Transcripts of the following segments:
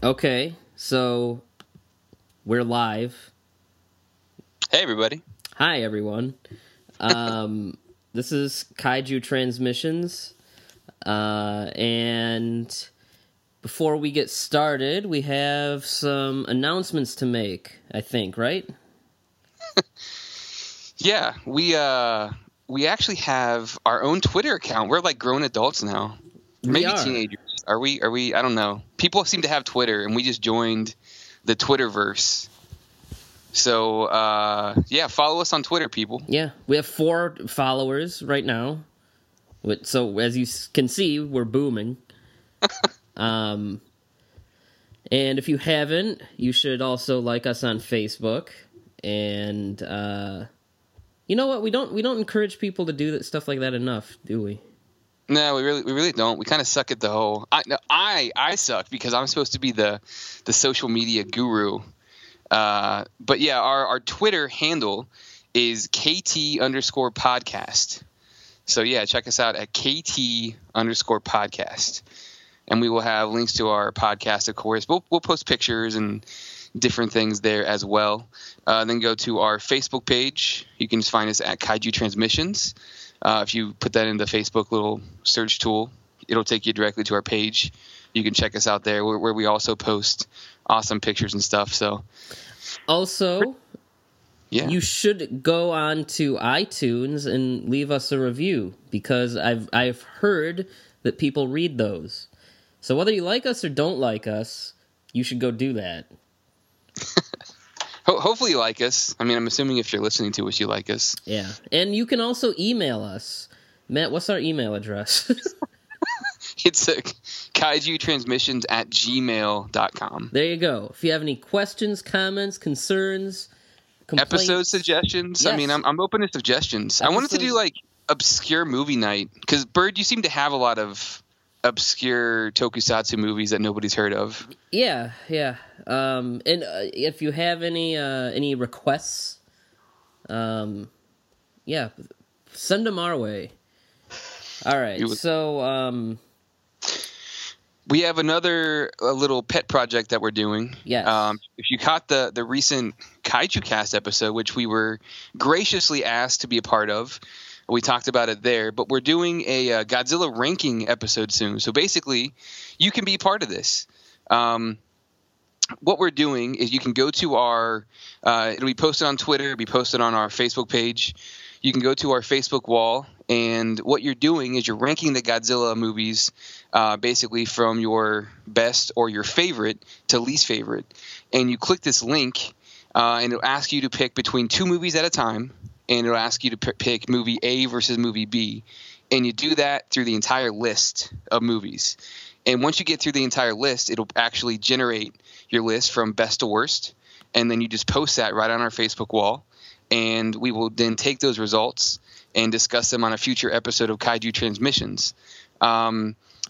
Okay, so we're live. Hey, everybody. Hi, everyone. This is Kaiju Transmissions. And before we get started, we have some announcements to make, I think, right? Yeah, we actually have our own Twitter account. We're like grown adults now. Maybe teenagers. Are we? I don't know. People seem to have Twitter, and we just joined the Twitterverse. So, yeah, follow us on Twitter, people. Yeah, we have 4 followers right now. So, as you can see, we're booming. And if you haven't, you should also like us on Facebook. And you know what? We don't encourage people to do stuff like that enough, do we? No, we really don't. We kind of suck at the whole. I suck because I'm supposed to be the social media guru. But yeah, our Twitter handle is KT_podcast. So yeah, check us out at KT_podcast, and we will have links to our podcast, of course. We'll post pictures and different things there as well. Then go to our Facebook page. You can just find us at Kaiju Transmissions. If you put that in the Facebook little search tool, it'll take you directly to our page. You can check us out there, where we also post awesome pictures and stuff. So, also, yeah, you should go on to iTunes and leave us a review, because I've heard that people read those. So whether you like us or don't like us, you should go do that. Hopefully you like us. I mean, I'm assuming if you're listening to us, you like us. Yeah. And you can also email us. Matt, what's our email address? It's kaijutransmissions@gmail.com. There you go. If you have any questions, comments, concerns, complaints. Episode suggestions. Yes. I mean, I'm open to suggestions. I wanted to do, like, obscure movie night. Because, Bird, you seem to have a lot of obscure tokusatsu movies that nobody's heard of. Yeah. And if you have any requests, yeah, send them our way. All right, so we have a little pet project that we're doing. Yes. If you caught the recent Kaiju Cast episode, which we were graciously asked to be a part of, we talked about it there, but we're doing a Godzilla ranking episode soon. So basically, you can be part of this. What we're doing is you can go to our it'll be posted on Twitter, it'll be posted on our Facebook page. You can go to our Facebook wall, and what you're doing is you're ranking the Godzilla movies basically from your best or your favorite to least favorite. And you click this link, and it'll ask you to pick between 2 movies at a time. And it'll ask you to pick movie A versus movie B. And you do that through the entire list of movies. And once you get through the entire list, it'll actually generate your list from best to worst. And then you just post that right on our Facebook wall. And we will then take those results and discuss them on a future episode of Kaiju Transmissions.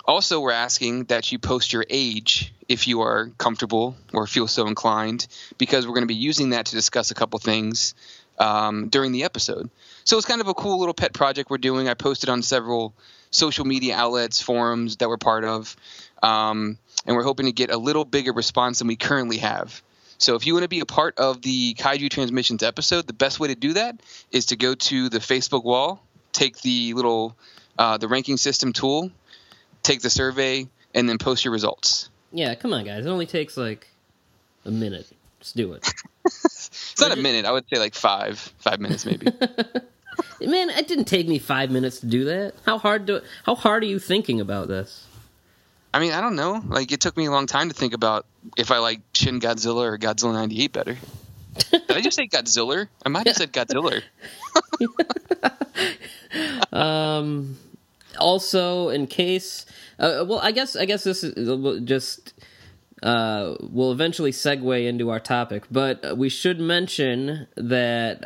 Also, we're asking that you post your age if you are comfortable or feel so inclined, because we're going to be using that to discuss a couple things during the episode. So it's kind of a cool little pet project we're doing. I posted on several social media outlets, forums that we're part of, and we're hoping to get a little bigger response than we currently have. So if you want to be a part of the Kaiju Transmissions episode, the best way to do that is to go to the Facebook wall, take the little the ranking system tool, take the survey, and then post your results. Yeah, come on, guys. It only takes like a minute. Just do it. It's not a minute. I would say like five minutes maybe. Man, it didn't take me 5 minutes to do that. How hard are you thinking about this? I mean, I don't know. Like, it took me a long time to think about if I like Shin Godzilla or Godzilla 98 better. Did I just say Godzilla? I might have said Godzilla. Also, in case, well, I guess this is just will eventually segue into our topic, but we should mention that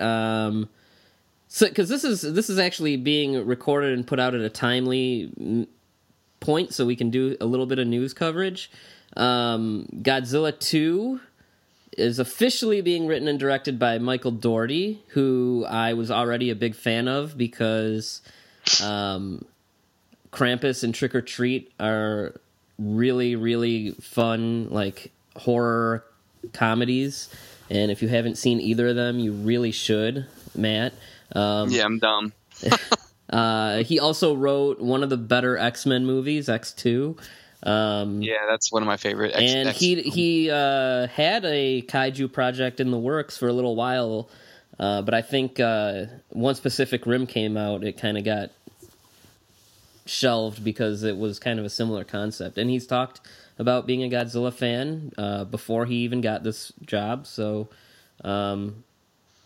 because this is actually being recorded and put out at a timely point, so we can do a little bit of news coverage. Godzilla 2 is officially being written and directed by Michael Dougherty, who I was already a big fan of because Krampus and Trick or Treat are really, really fun, like, horror comedies. And if you haven't seen either of them, you really should, Matt. Yeah, I'm dumb. He also wrote one of the better X-Men movies, X2. Yeah, that's one of my favorite. He had a kaiju project in the works for a little while, but I think once Pacific Rim came out, it kind of got shelved because it was kind of a similar concept. And he's talked about being a Godzilla fan before he even got this job. So,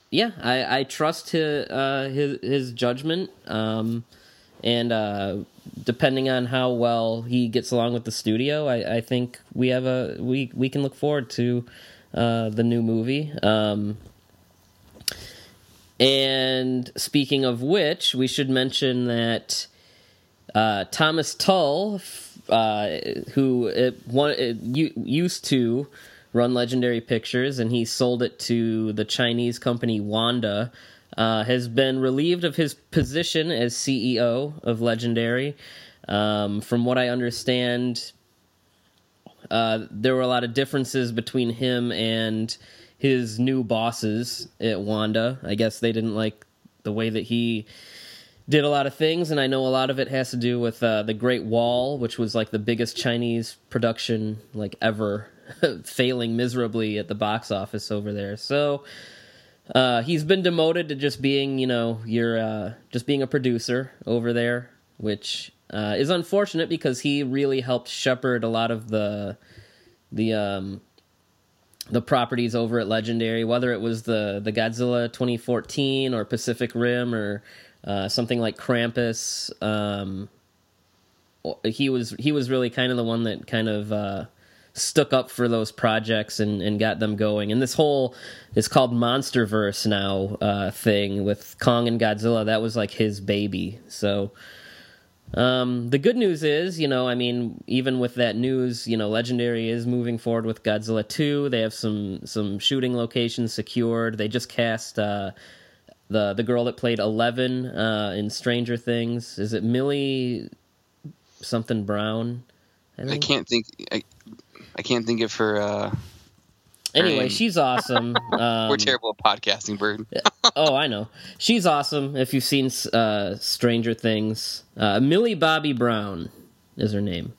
yeah, I trust his judgment, and depending on how well he gets along with the studio, I think we have we can look forward to the new movie. And speaking of which, we should mention that Thomas Tull, who used to run Legendary Pictures, and he sold it to the Chinese company Wanda, has been relieved of his position as CEO of Legendary. From what I understand, there were a lot of differences between him and his new bosses at Wanda. I guess they didn't like the way that he did a lot of things, and I know a lot of it has to do with the Great Wall, which was like the biggest Chinese production like ever, failing miserably at the box office over there. So he's been demoted to just being, you know, just being a producer over there, which is unfortunate because he really helped shepherd a lot of the properties over at Legendary, whether it was the Godzilla 2014 or Pacific Rim or something like Krampus. He was really kind of the one that kind of stuck up for those projects and got them going. And this whole, it's called Monsterverse now, thing with Kong and Godzilla, that was like his baby. So the good news is, you know, I mean, even with that news, you know, Legendary is moving forward with Godzilla 2. They have some shooting locations secured. They just cast the girl that played 11 in Stranger Things. Is it Millie something Brown? I can't think of her. Anyway, name. She's awesome. We're terrible at podcasting, Bird. Oh, I know. She's awesome. If you've seen Stranger Things, Millie Bobby Brown is her name.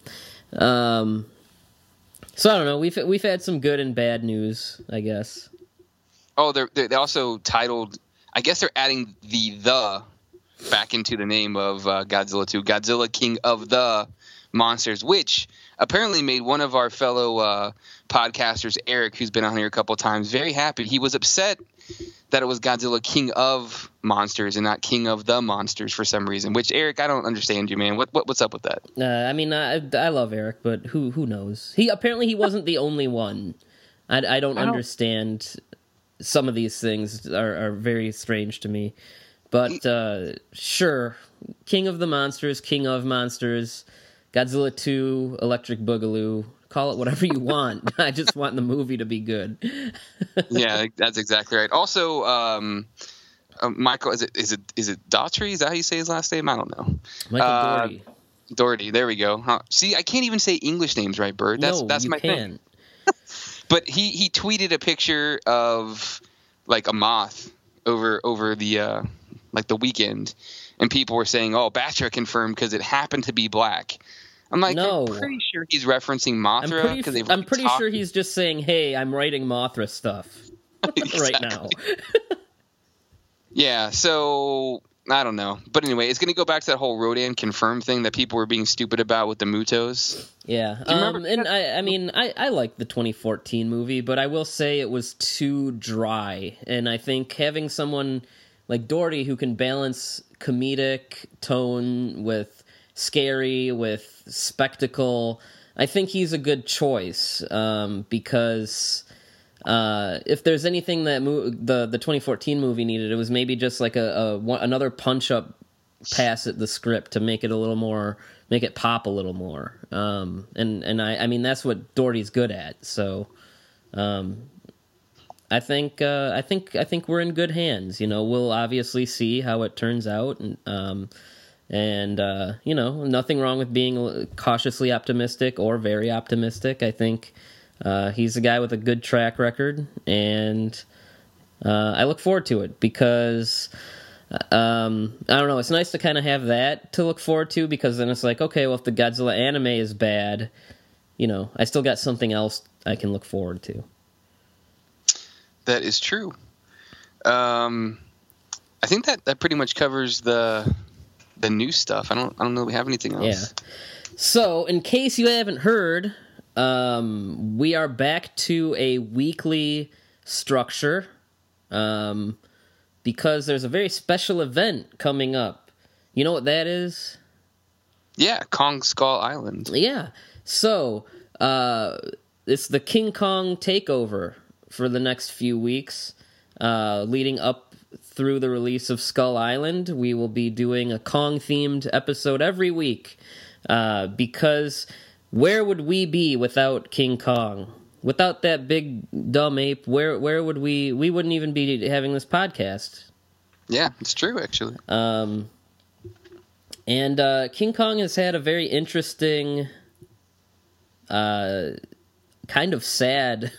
So I don't know. We've had some good and bad news, I guess. Oh, they're also titled. I guess they're adding the back into the name of Godzilla 2. Godzilla, King of the Monsters, which apparently made one of our fellow podcasters, Eric, who's been on here a couple times, very happy. He was upset that it was Godzilla King of Monsters and not King of the Monsters for some reason, which, Eric, I don't understand you, man. What's up with that? I mean, I love Eric, but who knows? He wasn't the only one. I don't understand. Some of these things are very strange to me. But sure, King of the Monsters, King of Monsters, Godzilla 2, Electric Boogaloo, call it whatever you want. I just want the movie to be good. Yeah, that's exactly right. Also, Michael, is it Daughtry? Is that how you say his last name? I don't know. Michael Dougherty. Dougherty, there we go. Huh. See, I can't even say English names right, Bird. That's my thing. But he tweeted a picture of like a moth over the like the weekend, and people were saying, "Oh, Batra confirmed because it happened to be black." I'm like, no. I'm pretty sure he's referencing Mothra. I'm pretty sure he's just saying, "Hey, I'm writing Mothra stuff right now." Yeah, so I don't know. But anyway, it's going to go back to that whole Rodan confirmed thing that people were being stupid about with the Mutos. Yeah, and I mean, I like the 2014 movie, but I will say it was too dry. And I think having someone like Dougherty who can balance comedic tone with scary, with spectacle, I think he's a good choice because... if there's anything that the 2014 movie needed, it was maybe just like another punch-up pass at the script to make it a little more, make it pop a little more. And I mean, that's what Dougherty's good at. So, I think we're in good hands. You know, we'll obviously see how it turns out, and you know, nothing wrong with being cautiously optimistic or very optimistic. I think. He's a guy with a good track record, and I look forward to it because, I don't know, it's nice to kind of have that to look forward to because then it's like, okay, well, if the Godzilla anime is bad, you know, I still got something else I can look forward to. That is true. I think that pretty much covers the new stuff. I don't know that we have anything else. Yeah. So, in case you haven't heard... we are back to a weekly structure because there's a very special event coming up. You know what that is? Yeah, Kong Skull Island. Yeah. So it's the King Kong takeover for the next few weeks leading up through the release of Skull Island. We will be doing a Kong-themed episode every week because... Where would we be without King Kong? Without that big dumb ape, where would we? We wouldn't even be having this podcast. Yeah, it's true, actually. And King Kong has had a very interesting, kind of sad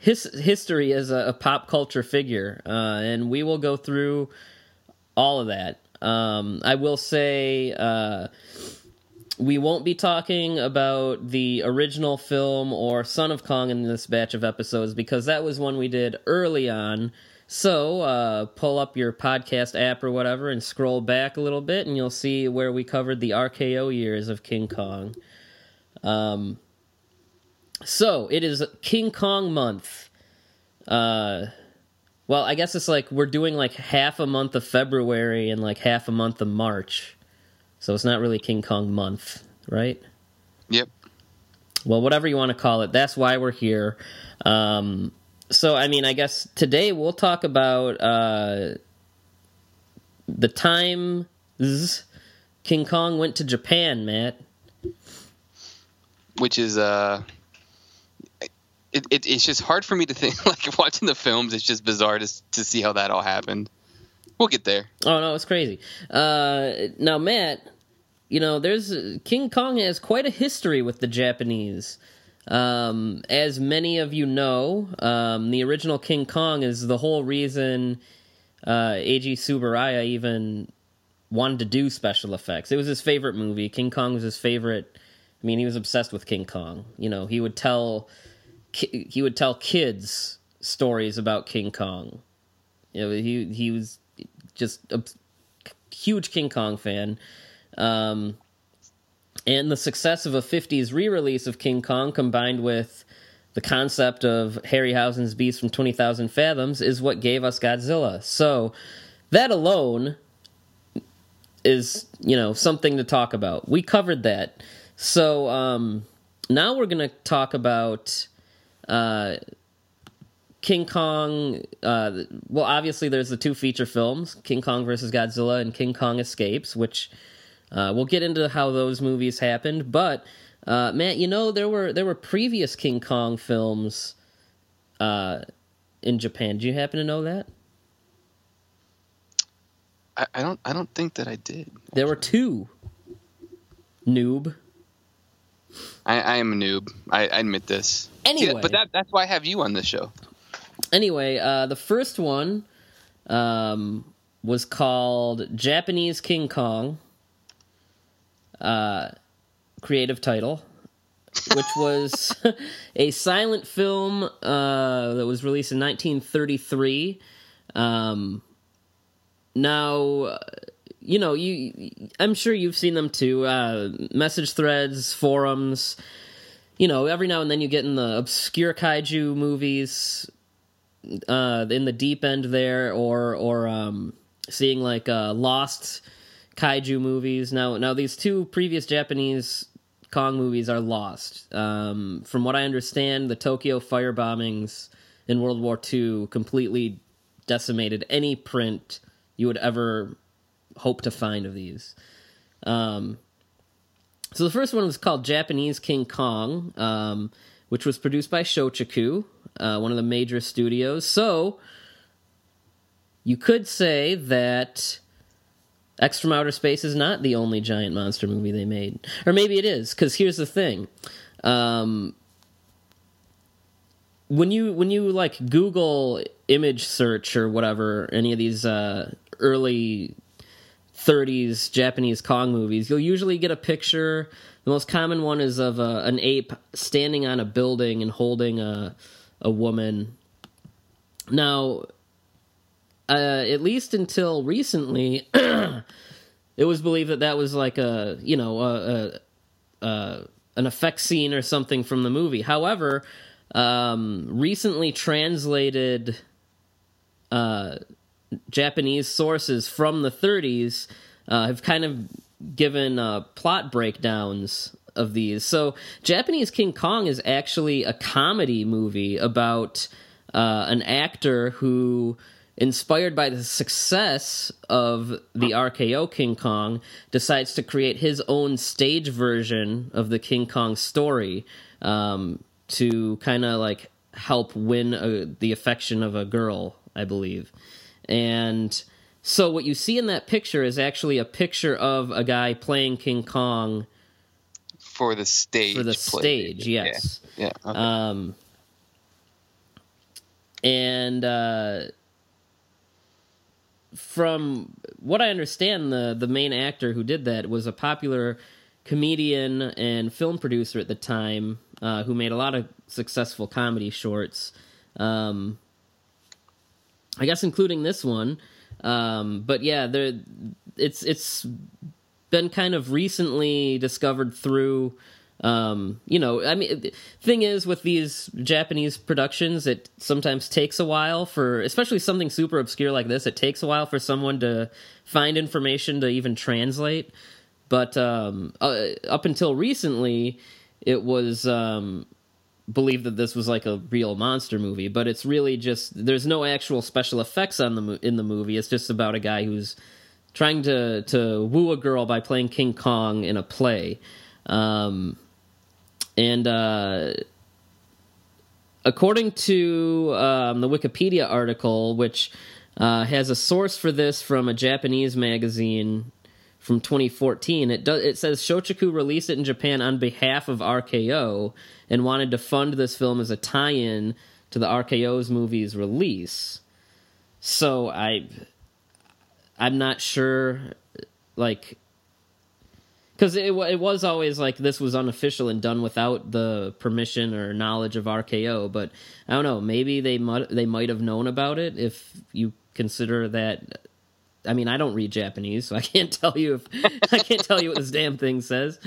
history as a pop culture figure, and we will go through all of that. I will say. We won't be talking about the original film or Son of Kong in this batch of episodes because that was one we did early on. So pull up your podcast app or whatever and scroll back a little bit and you'll see where we covered the RKO years of King Kong. So it is King Kong month. Well, I guess it's like we're doing like half a month of February and like half a month of March. So it's not really King Kong month, right? Yep. Well, whatever you want to call it, that's why we're here. So, I mean, I guess today we'll talk about the times King Kong went to Japan, Matt. Which is, it's just hard for me to think, like, watching the films, it's just bizarre to see how that all happened. We'll get there. Oh, no, it's crazy. Now, Matt, you know, King Kong has quite a history with the Japanese. As many of you know, the original King Kong is the whole reason Eiji Tsuburaya even wanted to do special effects. It was his favorite movie. King Kong was his favorite. I mean, he was obsessed with King Kong. You know, he would tell kids stories about King Kong. You know, he was... just a huge King Kong fan. And the success of a 50s re-release of King Kong combined with the concept of Harryhausen's Beast from 20,000 Fathoms is what gave us Godzilla. So that alone is, you know, something to talk about. We covered that. So now we're going to talk about... King Kong, well, obviously there's the two feature films, King Kong vs. Godzilla and King Kong Escapes, which We'll get into how those movies happened, but Matt, you know, there were previous King Kong films in Japan. Do you happen to know that? I don't think that I did. There were two. Noob. I am a noob. I admit this. Anyway, but that's why I have you on this show. Anyway, the first one was called Japanese King Kong. Creative title, which was a silent film that was released in 1933. Now, you know, I'm sure you've seen them too. Message threads, forums. You know, every now and then you get in the obscure kaiju movies in the deep end there, or seeing like lost kaiju movies. Now these two previous Japanese Kong movies are lost. From what I understand, the Tokyo fire bombings in World War II completely decimated any print you would ever hope to find of these. So the first one was called Japanese King Kong, which was produced by Shochiku, one of the major studios. So you could say that X from Outer Space is not the only giant monster movie they made. Or maybe it is, because here's the thing. When you like Google image search or whatever, any of these early 30s Japanese Kong movies, you'll usually get a picture. The most common one is of an ape standing on a building and holding a woman. Now, at least until recently, it was believed that was like an effect scene or something from the movie. However, recently translated Japanese sources from the 30s have kind of given plot breakdowns of these. So Japanese King Kong is actually a comedy movie about an actor who, inspired by the success of the RKO King Kong, decides to create his own stage version of the King Kong story to kind of like help win the affection of a girl, I believe. And so what you see in that picture is actually a picture of a guy playing King Kong for the stage. For the stage, yes. Yeah. Okay. From what I understand, the main actor who did that was a popular comedian and film producer at the time who made a lot of successful comedy shorts. I guess including this one. But yeah, it's been kind of recently discovered through, you know, I mean, thing is with these Japanese productions, it sometimes takes a while for, especially something super obscure like this, it takes a while for someone to find information to even translate. But up until recently, it was believed that this was like a real monster movie, but it's really just, there's no actual special effects in the movie. It's just about a guy who's trying to woo a girl by playing King Kong in a play. According to the Wikipedia article, which has a source for this from a Japanese magazine from 2014, it says Shochiku released it in Japan on behalf of RKO and wanted to fund this film as a tie-in to the RKO's movie's release. So I'm not sure, like, because it was always like this was unofficial and done without the permission or knowledge of RKO, but I don't know. Maybe they might have known about it, if you consider that. I mean, I don't read Japanese, so I can't tell you what this damn thing says.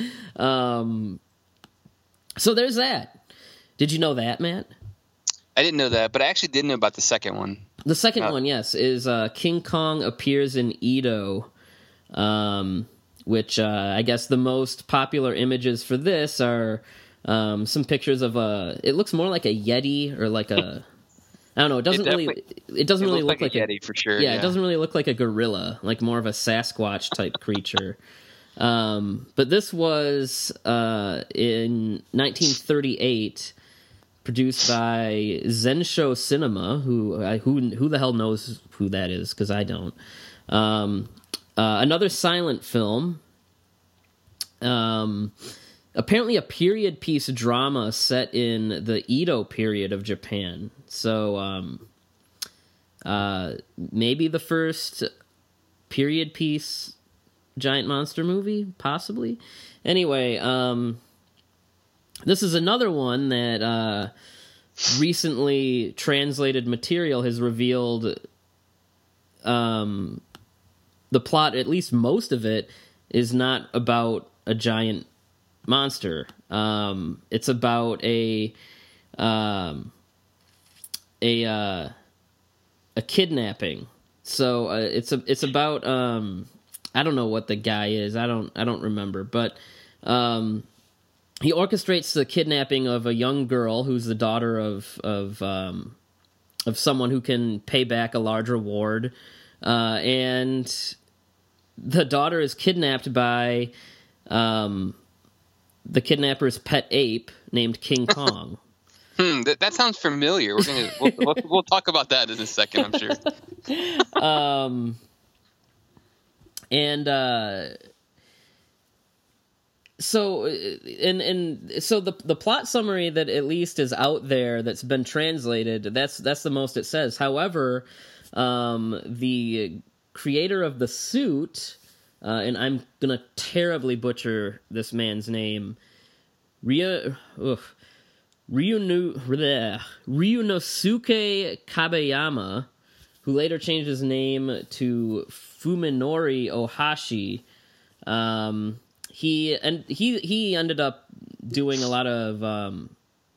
So there's that. Did you know that, Matt? I didn't know that, but I actually did know about the second one. The second one, yes, is King Kong Appears in Edo. Which I guess the most popular images for this are some pictures of a. It looks more like a yeti or like a. I don't know. It doesn't really look like a yeti for sure. Yeah, it doesn't really look like a gorilla. Like more of a Sasquatch type creature. But this was in 1938, produced by Zensho Cinema, who the hell knows who that is, because I don't. Another silent film. Apparently a period piece drama set in the Edo period of Japan. So maybe the first period piece giant monster movie, possibly. Anyway, this is another one that recently translated material has revealed the plot, at least most of it, is not about a giant monster. It's about a kidnapping. So it's about I don't know what the guy is. I don't remember, but he orchestrates the kidnapping of a young girl who's the daughter of someone who can pay back a large reward, and the daughter is kidnapped by the kidnapper's pet ape named King Kong. That sounds familiar. We'll talk about that in a second, I'm sure. So the plot summary that at least is out there that's been translated, that's the most it says. However, the creator of the suit, and I'm gonna terribly butcher this man's name, Ryunosuke Kabeyama, who later changed his name to Fuminori Ohashi. He ended up doing a lot of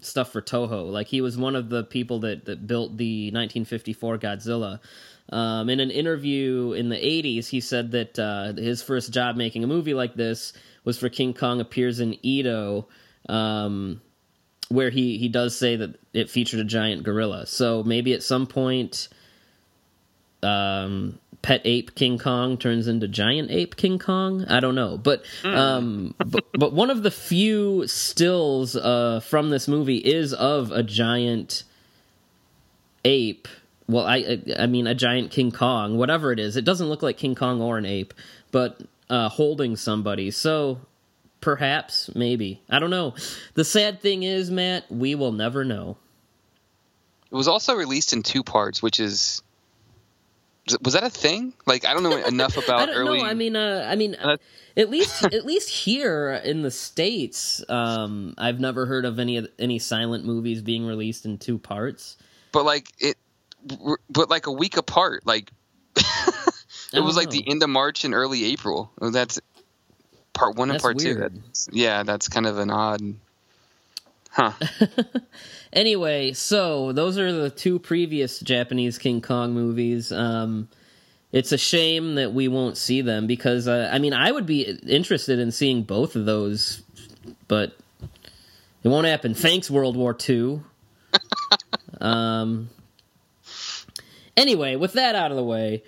stuff for Toho. Like, he was one of the people that built the 1954 Godzilla. In an interview in the 80s, he said that his first job making a movie like this was for King Kong Appears in Edo, where he does say that it featured a giant gorilla. So maybe at some point, pet ape King Kong turns into giant ape King Kong. I don't know, but one of the few stills from this movie is of a giant ape. Well, I mean a giant King Kong, whatever it is. It doesn't look like King Kong or an ape, but holding somebody. So perhaps, maybe, I don't know. The sad thing is, Matt, we will never know. It was also released in two parts, which is. Was that a thing? Like, I don't know enough about. I don't know. I mean, at least here in the States, I've never heard of any silent movies being released in two parts. But like a week apart. Like, it was like the end of March and early April. That's part one and part two. That's kind of an odd. Huh. Anyway, so those are the two previous Japanese King Kong movies. It's a shame that we won't see them because, I would be interested in seeing both of those, but it won't happen. Thanks, World War II. Anyway, with that out of the way,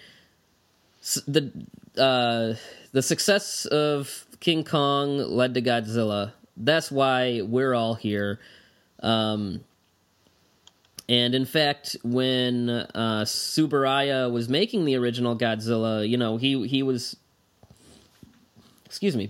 the success of King Kong led to Godzilla. That's why we're all here. And in fact, when Tsuburaya was making the original Godzilla, he was,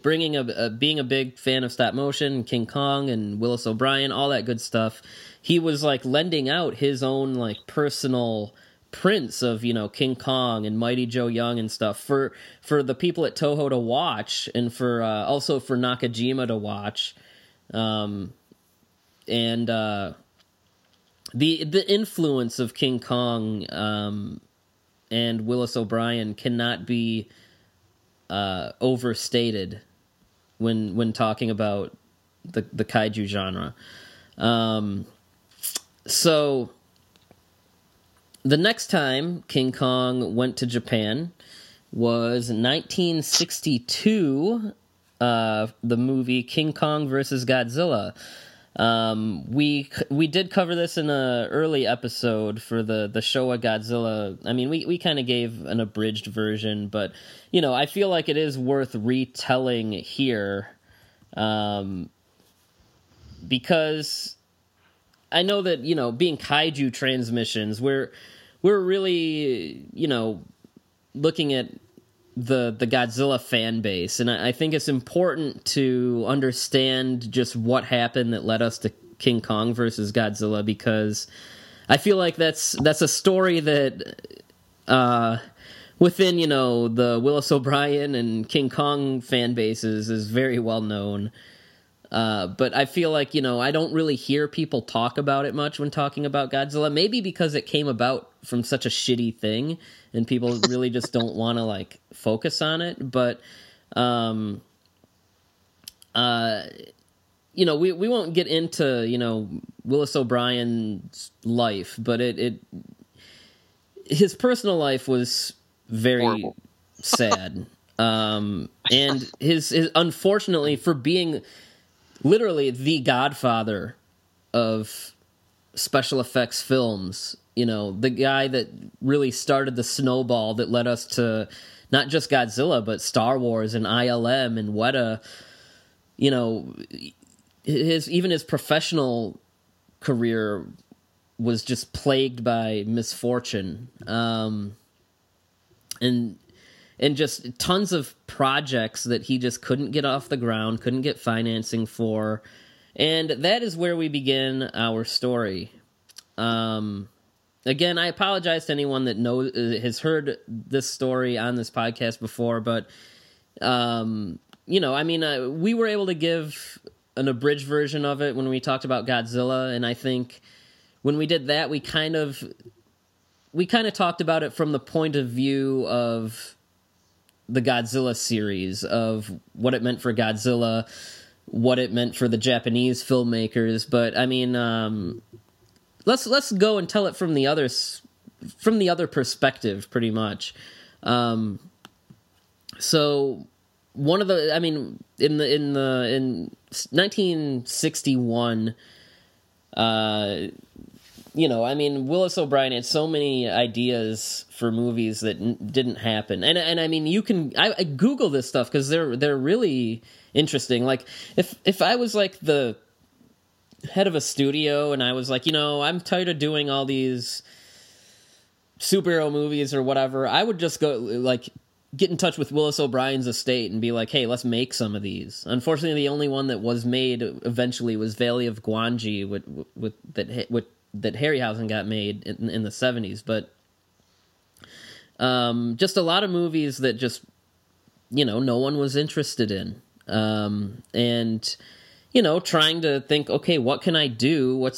bringing being a big fan of stop motion, King Kong and Willis O'Brien, all that good stuff. He was like lending out his own like personal prints of King Kong and Mighty Joe Young and stuff for the people at Toho to watch, and for also for Nakajima to watch, and. The influence of King Kong and Willis O'Brien cannot be overstated when talking about the kaiju genre. So the next time King Kong went to Japan was 1962, the movie King Kong vs. Godzilla. We did cover this in an early episode for the Showa Godzilla. I mean, we kind of gave an abridged version, but, you know, I feel like it is worth retelling here, because I know that, you know, being Kaiju Transmissions, we're really, you know, looking at the Godzilla fan base, and I think it's important to understand just what happened that led us to King Kong versus Godzilla, because I feel like that's a story that within, you know, the Willis O'Brien and King Kong fan bases is very well known. But I feel like, you know, I don't really hear people talk about it much when talking about Godzilla, maybe because it came about from such a shitty thing and people really just don't want to, like, focus on it. But, you know, we won't get into, you know, Willis O'Brien's life, but his personal life was very horrible. Sad. And his unfortunately, for being literally the godfather of special effects films, you know, the guy that really started the snowball that led us to not just Godzilla, but Star Wars and ILM and Weta, you know, even his professional career was just plagued by misfortune. And just tons of projects that he just couldn't get off the ground, couldn't get financing for. And that is where we begin our story. Again, I apologize to anyone that has heard this story on this podcast before, but, you know, I mean, we were able to give an abridged version of it when we talked about Godzilla, and I think when we did that, we kind of talked about it from the point of view of the Godzilla series, of what it meant for Godzilla, what it meant for the Japanese filmmakers. But I mean, let's go and tell it from the other perspective, pretty much. So one of the, I mean, in 1961, you know, I mean, Willis O'Brien had so many ideas for movies that didn't happen, and I mean, you can I Google this stuff because they're really interesting. Like, if I was like the head of a studio and I was like, you know, I'm tired of doing all these superhero movies or whatever, I would just go like get in touch with Willis O'Brien's estate and be like, hey, let's make some of these. Unfortunately, the only one that was made eventually was Valley of Guanji that Harryhausen got made in the 70s, but just a lot of movies that just, you know, no one was interested in. And, you know, trying to think, okay, what can I do?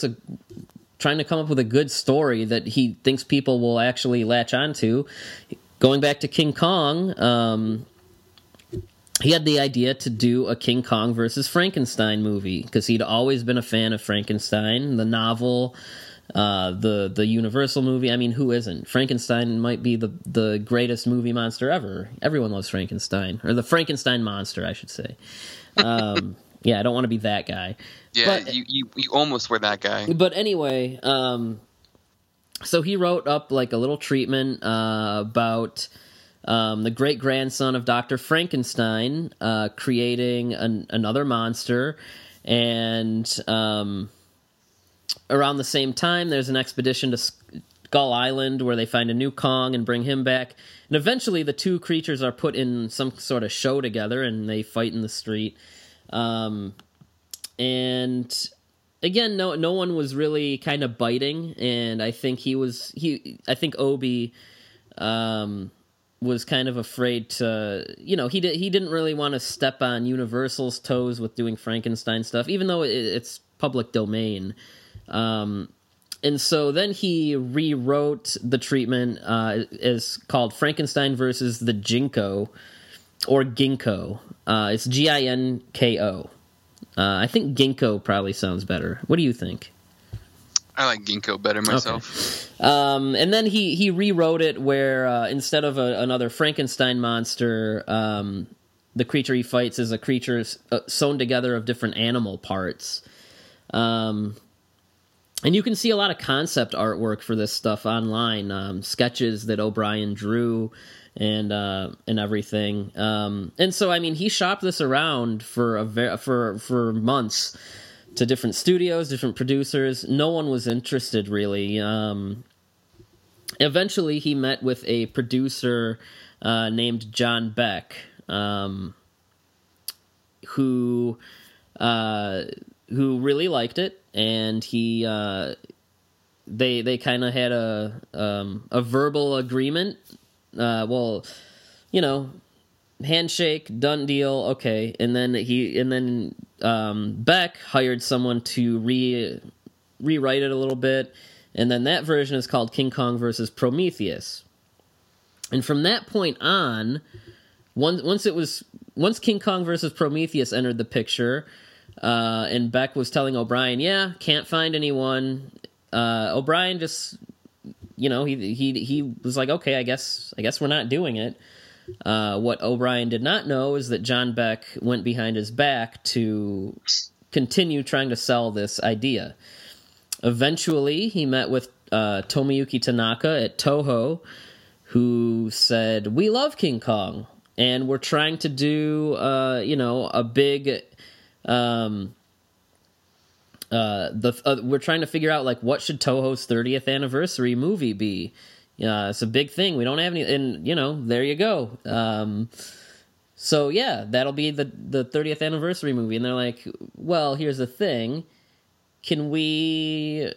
Trying to come up with a good story that he thinks people will actually latch onto. Going back to King Kong, he had the idea to do a King Kong versus Frankenstein movie because he'd always been a fan of Frankenstein, the novel, the Universal movie. I mean, who isn't? Frankenstein might be the greatest movie monster ever. Everyone loves Frankenstein, or the Frankenstein monster, I should say. Yeah, I don't want to be that guy. Yeah, but, you almost were that guy. But anyway, so he wrote up like a little treatment about the great-grandson of Dr. Frankenstein creating another monster, and around the same time, there's an expedition to Skull Island where they find a new Kong and bring him back, and eventually the two creatures are put in some sort of show together, and they fight in the street. And again, no one was really kind of biting, and I think Obi... was kind of afraid to, you know, he didn't really want to step on Universal's toes with doing Frankenstein stuff, even though it's public domain. And so then he rewrote the treatment is called Frankenstein versus the Ginko, or Ginko. It's G-I-N-K-O. I think Ginko probably sounds better. What do you think? I like Ginko better myself. Okay. And then he rewrote it where instead of another Frankenstein monster, the creature he fights is a creature sewn together of different animal parts. And you can see a lot of concept artwork for this stuff online, sketches that O'Brien drew and everything. And so, I mean, he shopped this around for months to different studios, different producers. No one was interested, really. Eventually, he met with a producer named John Beck, who really liked it. And he, they kind of had a verbal agreement. Well, you know, handshake, done deal, okay. And then Beck hired someone to rewrite it a little bit, and then that version is called King Kong versus Prometheus. And from that point on, once King Kong versus Prometheus entered the picture. And Beck was telling O'Brien, yeah, can't find anyone. O'Brien just, you know, he was like, okay, I guess we're not doing it. What O'Brien did not know is that John Beck went behind his back to continue trying to sell this idea. Eventually, he met with Tomoyuki Tanaka at Toho, who said, we love King Kong, and we're trying to do, a big... we're trying to figure out, like, what should Toho's 30th anniversary movie be? It's a big thing. We don't have any, and, you know, there you go. So yeah, that'll be the 30th anniversary movie. And they're like, well, here's the thing. Can we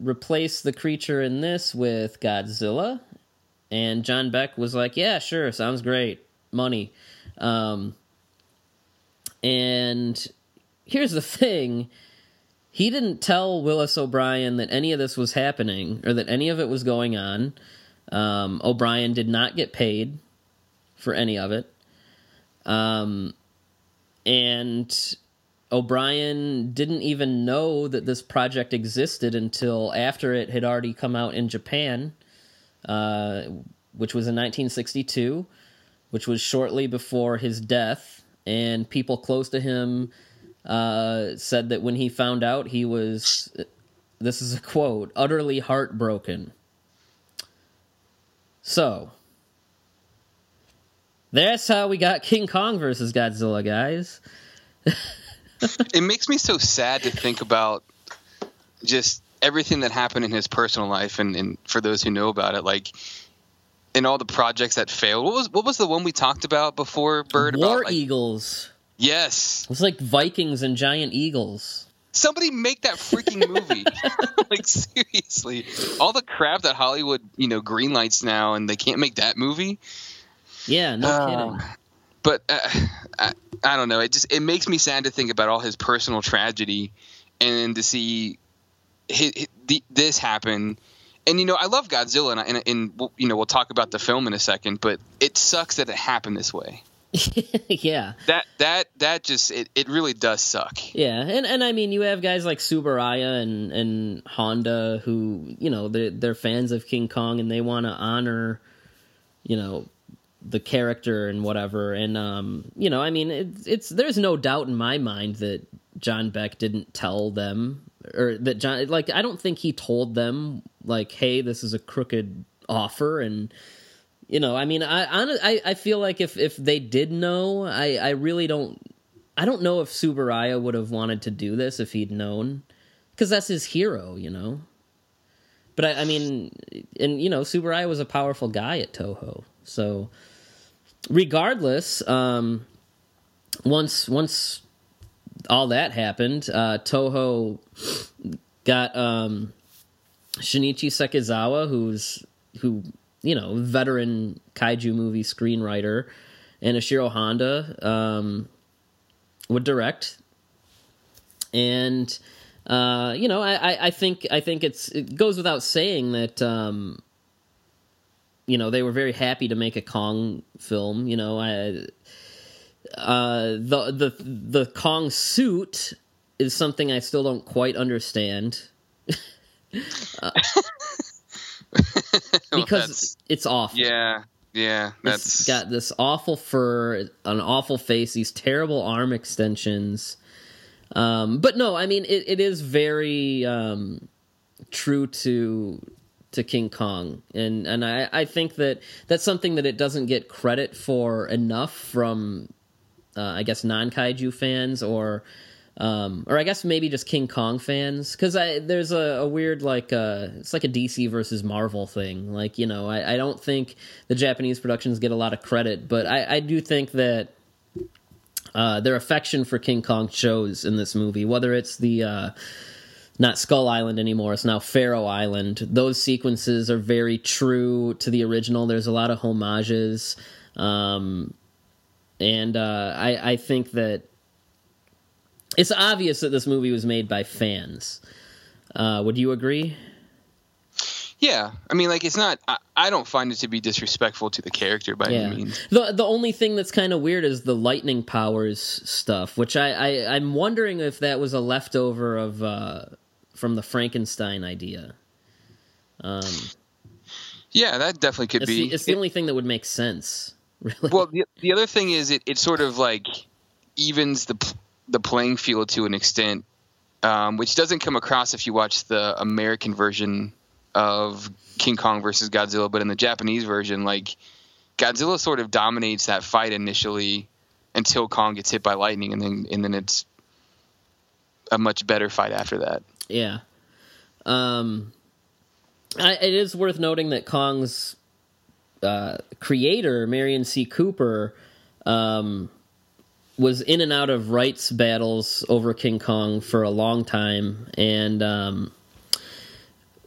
replace the creature in this with Godzilla? And John Beck was like, yeah, sure. Sounds great. Money. And here's the thing, he didn't tell Willis O'Brien that any of this was happening, or that any of it was going on. O'Brien did not get paid for any of it. And O'Brien didn't even know that this project existed until after it had already come out in Japan, which was in 1962, which was shortly before his death. And people close to him said that when he found out, he was, this is a quote, utterly heartbroken. So, that's how we got King Kong versus Godzilla, guys. It makes me so sad to think about just everything that happened in his personal life, and for those who know about it, like... And all the projects that failed. What was the one we talked about before, Bird? War Eagles. Yes. It was like Vikings and giant eagles. Somebody make that freaking movie. Like, seriously. All the crap that Hollywood, greenlights now, and they can't make that movie. Yeah, no kidding. But I don't know. It makes me sad to think about all his personal tragedy, and to see this happen. And, I love Godzilla, and we'll talk about the film in a second, but it sucks that it happened this way. Yeah. That just, it really does suck. Yeah, and I mean, you have guys like Tsuburaya and Honda who, they're fans of King Kong, and they want to honor, the character and whatever. And, I mean, there's no doubt in my mind that John Beck didn't tell them, or that John, like, I don't think he told them, like, hey, this is a crooked offer. And, I mean, I feel like if they did know, I really don't, I don't know if Tsuburaya would have wanted to do this if he'd known, because that's his hero, But I mean, and, Tsuburaya was a powerful guy at Toho. So regardless, once all that happened, Toho got Shinichi Sekizawa, who veteran kaiju movie screenwriter, and Ishiro Honda would direct. And I think it goes without saying that they were very happy to make a Kong film. The Kong suit is something I still don't quite understand. Because it's awful. Yeah. It's got this awful fur, an awful face, these terrible arm extensions. But no, I mean, it is very true to King Kong, and I think that that's something that it doesn't get credit for enough from, I guess, non-kaiju fans, or I guess maybe just King Kong fans, because there's a weird, like, it's like a DC versus Marvel thing. Like, you know, I don't think the Japanese productions get a lot of credit, but I do think that their affection for King Kong shows in this movie, whether it's the... not Skull Island anymore, it's now Faro Island. Those sequences are very true to the original. There's a lot of homages. And I think that it's obvious that this movie was made by fans. Would you agree? Yeah. I mean, like, it's not... I don't find it to be disrespectful to the character by any means. The only thing that's kind of weird is the lightning powers stuff, which I'm wondering if that was a leftover of... from the Frankenstein idea. Yeah, that definitely could be. It's the only thing that would make sense, really. Well, the other thing is it sort of like evens the playing field to an extent, which doesn't come across if you watch the American version of King Kong versus Godzilla. But in the Japanese version, like, Godzilla sort of dominates that fight initially until Kong gets hit by lightning, and then it's a much better fight after that. Yeah. It is worth noting that Kong's creator, Marion C. Cooper, was in and out of rights battles over King Kong for a long time. And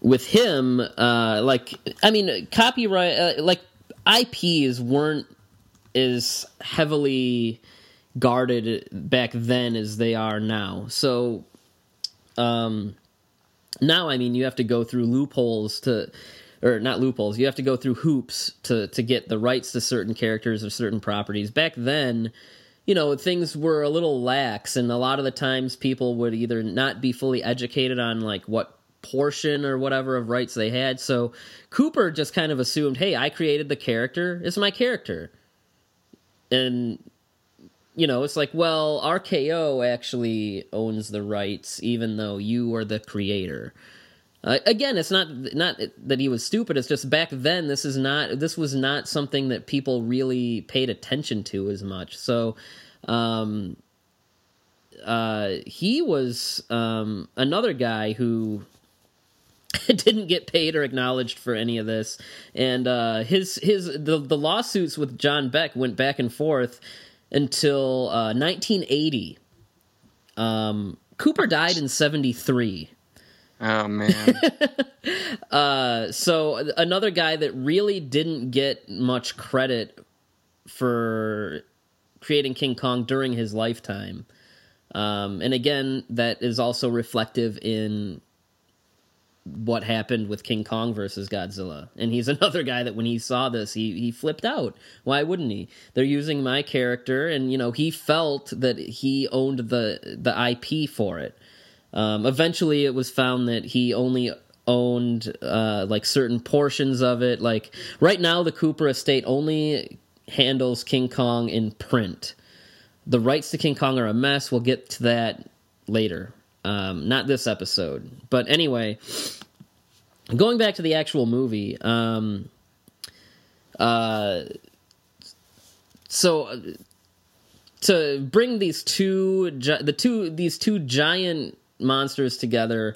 with him, copyright, IPs weren't as heavily guarded back then as they are now. So... now, I mean, you have to go through you have to go through hoops to get the rights to certain characters or certain properties. Back then, you know, things were a little lax, and a lot of the times people would either not be fully educated on, like, what portion or whatever of rights they had. So Cooper just kind of assumed, hey, I created the character, it's my character. And... you know, it's like, well, RKO actually owns the rights, even though you are the creator. Again, it's not that he was stupid. It's just back then, this was not something that people really paid attention to as much. So, he was another guy who didn't get paid or acknowledged for any of this, and the lawsuits with John Beck went back and forth until 1980. Cooper died in 73. Oh, man. So another guy that really didn't get much credit for creating King Kong during his lifetime. And again, that is also reflective in what happened with King Kong versus Godzilla. And he's another guy that when he saw this, he flipped out. Why wouldn't he? They're using my character, and, you know, he felt that he owned the IP for it. Eventually it was found that he only owned certain portions of it. Like, right now the Cooper estate only handles King Kong in print. The rights to King Kong are a mess. We'll get to that later. Not this episode, but anyway, going back to the actual movie, so to bring these two giant monsters together,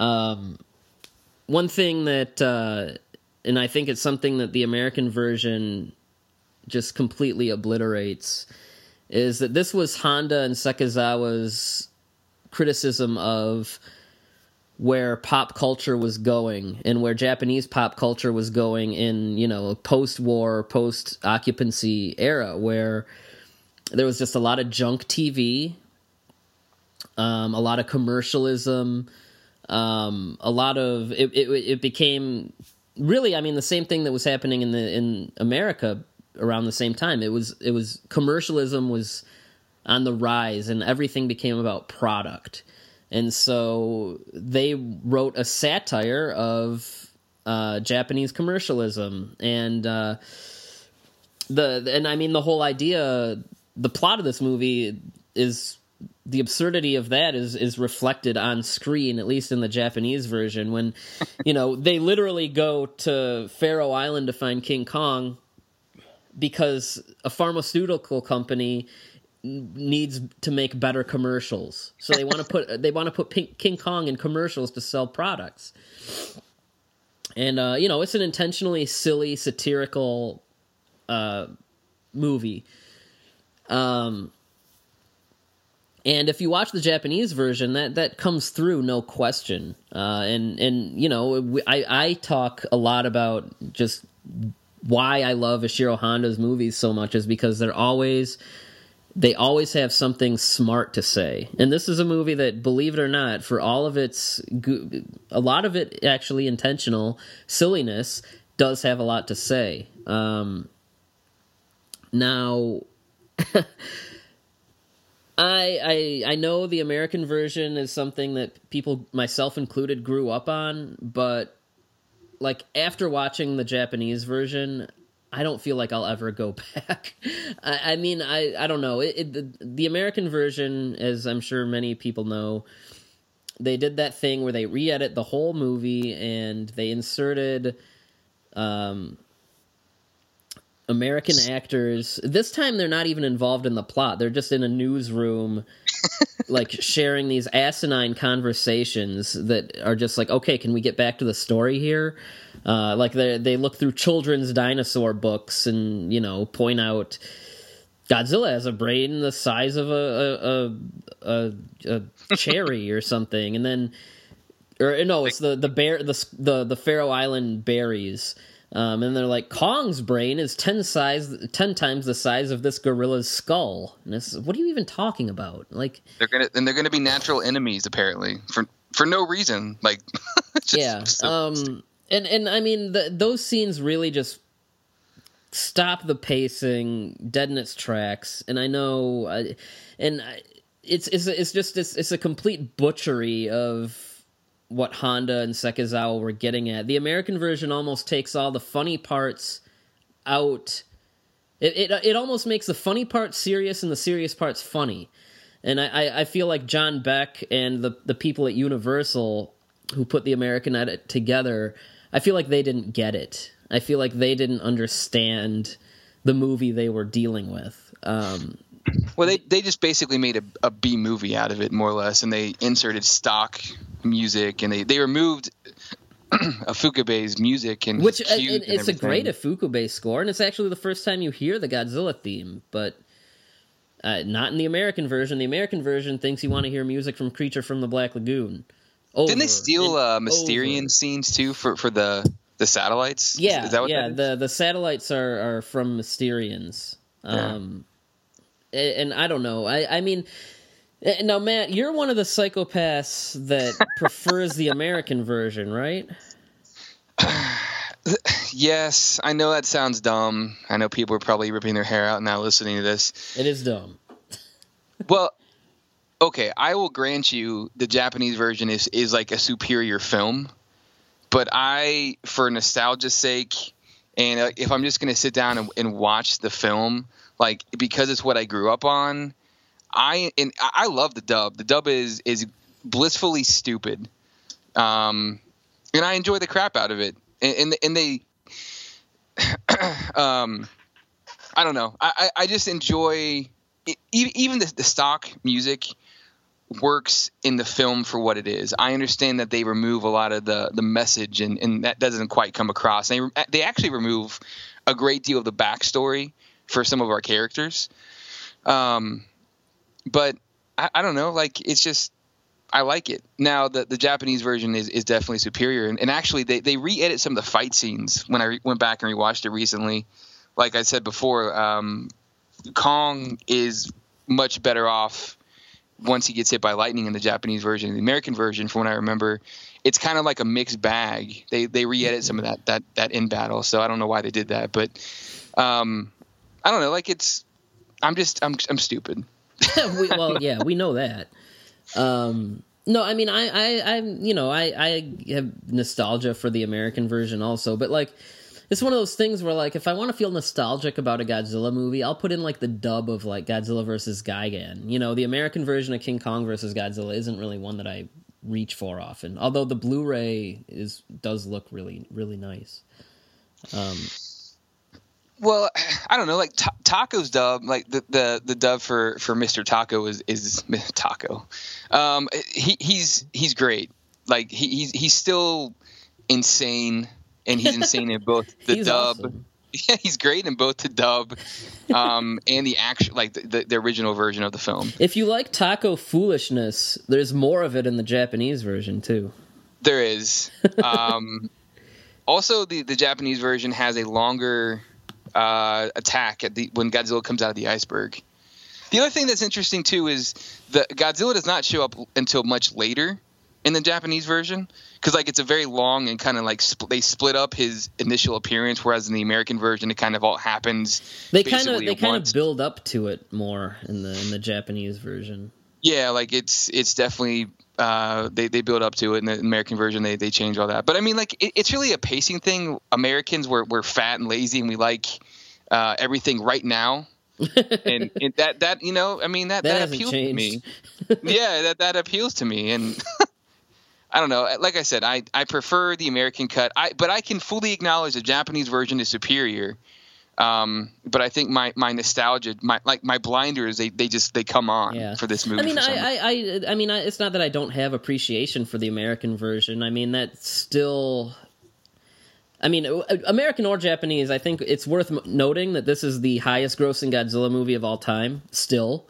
one thing that, and I think it's something that the American version just completely obliterates, is that this was Honda and Sekizawa's criticism of where pop culture was going and where Japanese pop culture was going in, you know, a post-war, post-occupancy era where there was just a lot of junk TV, a lot of commercialism, it became really, I mean, the same thing that was happening in America around the same time. It was commercialism was on the rise, and everything became about product. And so they wrote a satire of Japanese commercialism, and the whole idea, the plot of this movie is the absurdity of that is reflected on screen, at least in the Japanese version, when, you know, they literally go to Faro Island to find King Kong because a pharmaceutical company needs to make better commercials. So they want to put King Kong in commercials to sell products. And, you know, it's an intentionally silly, satirical movie. And if you watch the Japanese version, that comes through, no question. And you know, I talk a lot about just why I love Ishiro Honda's movies so much is because they always have something smart to say. And this is a movie that, believe it or not, for all of its, a lot of it actually intentional silliness, does have a lot to say. Now... I know the American version is something that people, myself included, grew up on, but like after watching the Japanese version, I don't feel like I'll ever go back. I mean, I don't know. The American version, as I'm sure many people know, they did that thing where they re-edit the whole movie and they inserted... American actors. This time they're not even involved in the plot. They're just in a newsroom, like sharing these asinine conversations that are just like, okay, can we get back to the story here? Like they look through children's dinosaur books and, you know, point out Godzilla has a brain the size of a cherry or something. And then, or no, it's the bear, the Faro Island berries. And they're like, Kong's brain is 10 times the size of this gorilla's skull. And it's, what are you even talking about? Like, they're gonna be natural enemies apparently for no reason. Like, just, yeah. So and I mean, those scenes really just stop the pacing dead in its tracks. And I know, it's a complete butchery of what Honda and Sekizawa were getting at. The American version almost takes all the funny parts out. It almost makes the funny parts serious and the serious parts funny. And I feel like John Beck and the people at Universal who put the American edit together, I feel like they didn't get it. I feel like they didn't understand the movie they were dealing with. Well, they just basically made a B movie out of it, more or less, and they inserted stock music, and they removed Ifukube's music, and which and it's everything. A great Ifukube score, and it's actually the first time you hear the Godzilla theme, but not in the American version. The American version thinks you want to hear music from Creature from the Black Lagoon. Didn't they steal Mysterian scenes too for the satellites? Yeah, is that what that is? The satellites are from Mysterians. Yeah. And I don't know. I mean, now, Matt, you're one of the psychopaths that prefers the American version, right? Yes. I know that sounds dumb. I know people are probably ripping their hair out now listening to this. It is dumb. Well, okay, I will grant you the Japanese version is like a superior film. But I, for nostalgia's sake, and if I'm just going to sit down and watch the film – like, because it's what I grew up on, I love the dub. The dub is blissfully stupid, and I enjoy the crap out of it. And they, I don't know. I just enjoy it. Even the stock music works in the film for what it is. I understand that they remove a lot of the message, and that doesn't quite come across. They actually remove a great deal of the backstory for some of our characters. But I don't know, like, it's just, I like it. Now the Japanese version is definitely superior. And actually they re-edit some of the fight scenes when I went back and rewatched it recently. Like I said before, Kong is much better off once he gets hit by lightning in the Japanese version. The American version, from what I remember, it's kind of like a mixed bag. They re-edit some of that in battle. So I don't know why they did that, but, I don't know. Like, it's, I'm stupid. Well, yeah, we know that. No, I mean, I you know, I have nostalgia for the American version also, but like, It's one of those things where, like, if I want to feel nostalgic about a Godzilla movie, I'll put in, like, the dub of, like, Godzilla versus Gigan. You know, the American version of King Kong versus Godzilla isn't really one that I reach for often. Although the Blu-ray does look really, really nice. Well, I don't know, like, Taco's dub, like, the dub for Mr. Taco is Taco. He's great. Like, he's still insane, and he's insane in both the dub. Awesome. Yeah, he's great in both the dub and the actual, like, the original version of the film. If you like Taco foolishness, there's more of it in the Japanese version, too. There is. Also, the Japanese version has a longer attack when Godzilla comes out of the iceberg. The other thing that's interesting too is the Godzilla does not show up until much later in the Japanese version, because like it's a very long and kind of like they split up his initial appearance, whereas in the American version it kind of all happens. They kind of build up to it more in the Japanese version. Yeah, like it's definitely they build up to it. In the American version, they change all that. But I mean, like it's really a pacing thing. Americans we're fat and lazy, and we like everything right now. And that you know, I mean that appeals to me. Yeah, that appeals to me. And I don't know. Like I said, I prefer the American cut. But I can fully acknowledge the Japanese version is superior. But I think my nostalgia, my blinders, they come on for this movie. I mean, it's not that I don't have appreciation for the American version. I mean, that's still, I mean, American or Japanese, I think it's worth noting that this is the highest grossing Godzilla movie of all time still.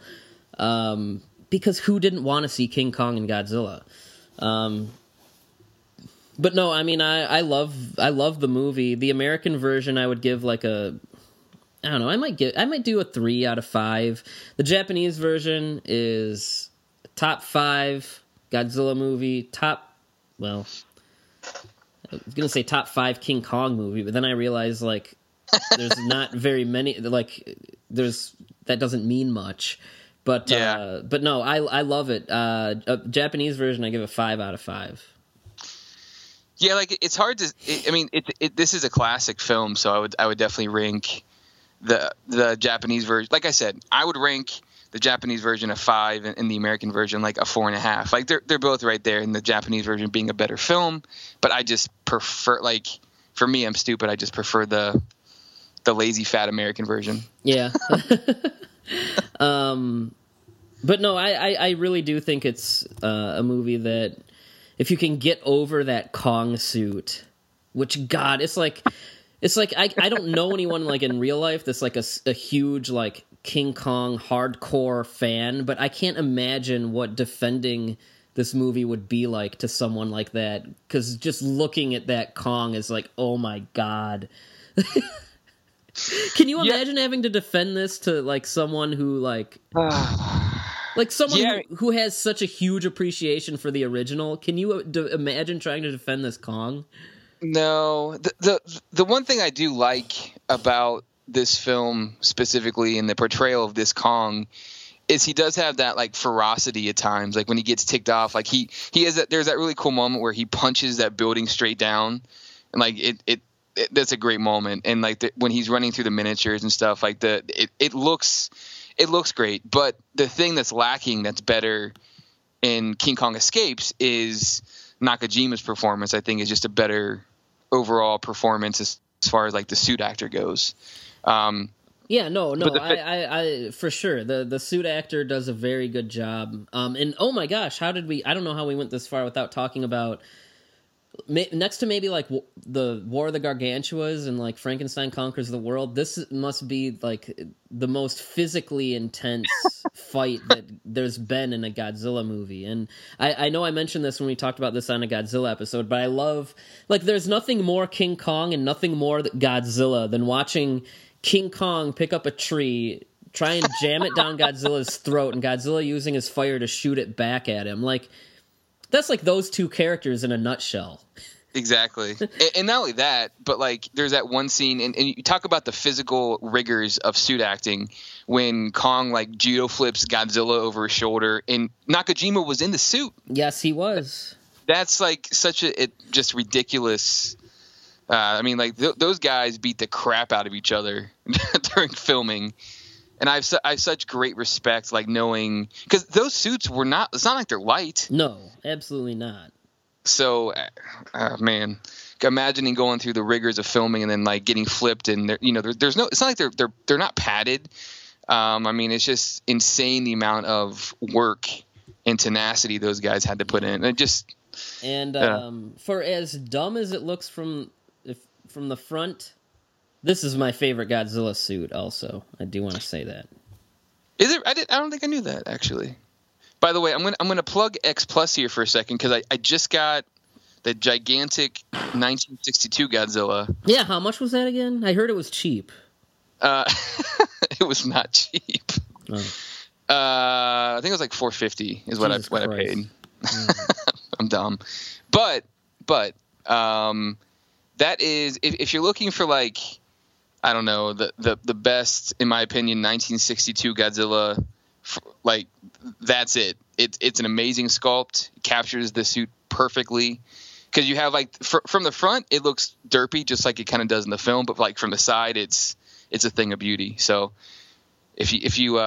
Because who didn't want to see King Kong and Godzilla? But no, I mean, I love the movie. The American version, I would give like a, I don't know. I might do a 3 out of 5. The Japanese version is top 5 Godzilla movie. Well, I was gonna say top 5 King Kong movie, but then I realized like there's not very many. Like that doesn't mean much. But yeah. But no, I love it. A Japanese version, I give a 5 out of 5. Yeah, like it's hard to. This is a classic film, so I would definitely rank the Japanese version. Like I said, I would rank the Japanese version a 5 and the American version like a 4.5. Like they're both right there, in the Japanese version being a better film. But I just prefer, like, for me, I'm stupid. I just prefer the lazy fat American version. Yeah. But no, I really do think it's a movie that, if you can get over that Kong suit, which God, it's like I don't know anyone like in real life that's like a huge like King Kong hardcore fan, but I can't imagine what defending this movie would be like to someone like that, because just looking at that Kong is like, oh my God. Can you imagine having to defend this to like someone who like like someone who has such a huge appreciation for the original? Can you imagine trying to defend this Kong? No. The one thing I do like about this film specifically and the portrayal of this Kong is he does have that like ferocity at times. Like when he gets ticked off, like he has that. There's that really cool moment where he punches that building straight down, and like that's a great moment. And like when he's running through the miniatures and stuff, like it looks great. But the thing that's lacking, that's better in King Kong Escapes, is Nakajima's performance. I think is just a better overall performance as far as like the suit actor goes. Yeah, no, I for sure the suit actor does a very good job. And oh my gosh, I don't know how we went this far without talking about, next to maybe like the War of the Gargantuas and like Frankenstein Conquers the World, this must be like the most physically intense fight that there's been in a Godzilla movie. And I know I mentioned this when we talked about this on a Godzilla episode, but I love, like, there's nothing more King Kong and nothing more Godzilla than watching King Kong pick up a tree, try and jam it down Godzilla's throat, and Godzilla using his fire to shoot it back at him. Like, that's like those two characters in a nutshell. Exactly. And not only that, but like there's that one scene, and you talk about the physical rigors of suit acting when Kong like judo flips Godzilla over his shoulder, and Nakajima was in the suit. Yes, he was. That's like such a just ridiculous I mean, like those guys beat the crap out of each other during filming. And I have such great respect, like knowing, because those suits were not, it's not like they're light. No, absolutely not. So, man, imagining going through the rigors of filming and then like getting flipped and you know, there's no, it's not like they're not padded. I mean, it's just insane the amount of work and tenacity those guys had to put in. It just, and for as dumb as it looks from the front, this is my favorite Godzilla suit. Also, I do want to say that. Is it? I don't think I knew that actually. By the way, I'm gonna plug X Plus here for a second because I just got the gigantic 1962 Godzilla. Yeah, how much was that again? I heard it was cheap. It was not cheap. Oh. I think it was like $450 is what I paid. Mm. I'm dumb, but that is if you're looking for like. I don't know, the best, in my opinion, 1962 Godzilla, like, that's it. It's an amazing sculpt. It captures the suit perfectly. Because you have, like, from the front, it looks derpy, just like it kind of does in the film. But, like, from the side, it's a thing of beauty. So if you're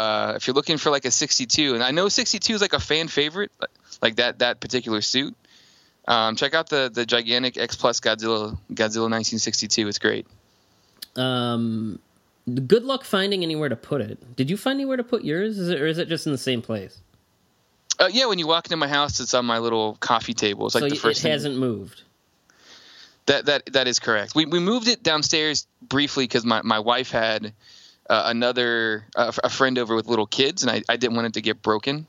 looking for, like, a 62, and I know 62 is, like, a fan favorite, like that particular suit, check out the gigantic X Plus Godzilla 1962. It's great. Good luck finding anywhere to put it. Did you find anywhere to put yours, or is it just in the same place? Yeah, when you walk into my house, it's on my little coffee table. It's like so the first. It hasn't moved. That is correct. We moved it downstairs briefly because my wife had a friend over with little kids, and I didn't want it to get broken,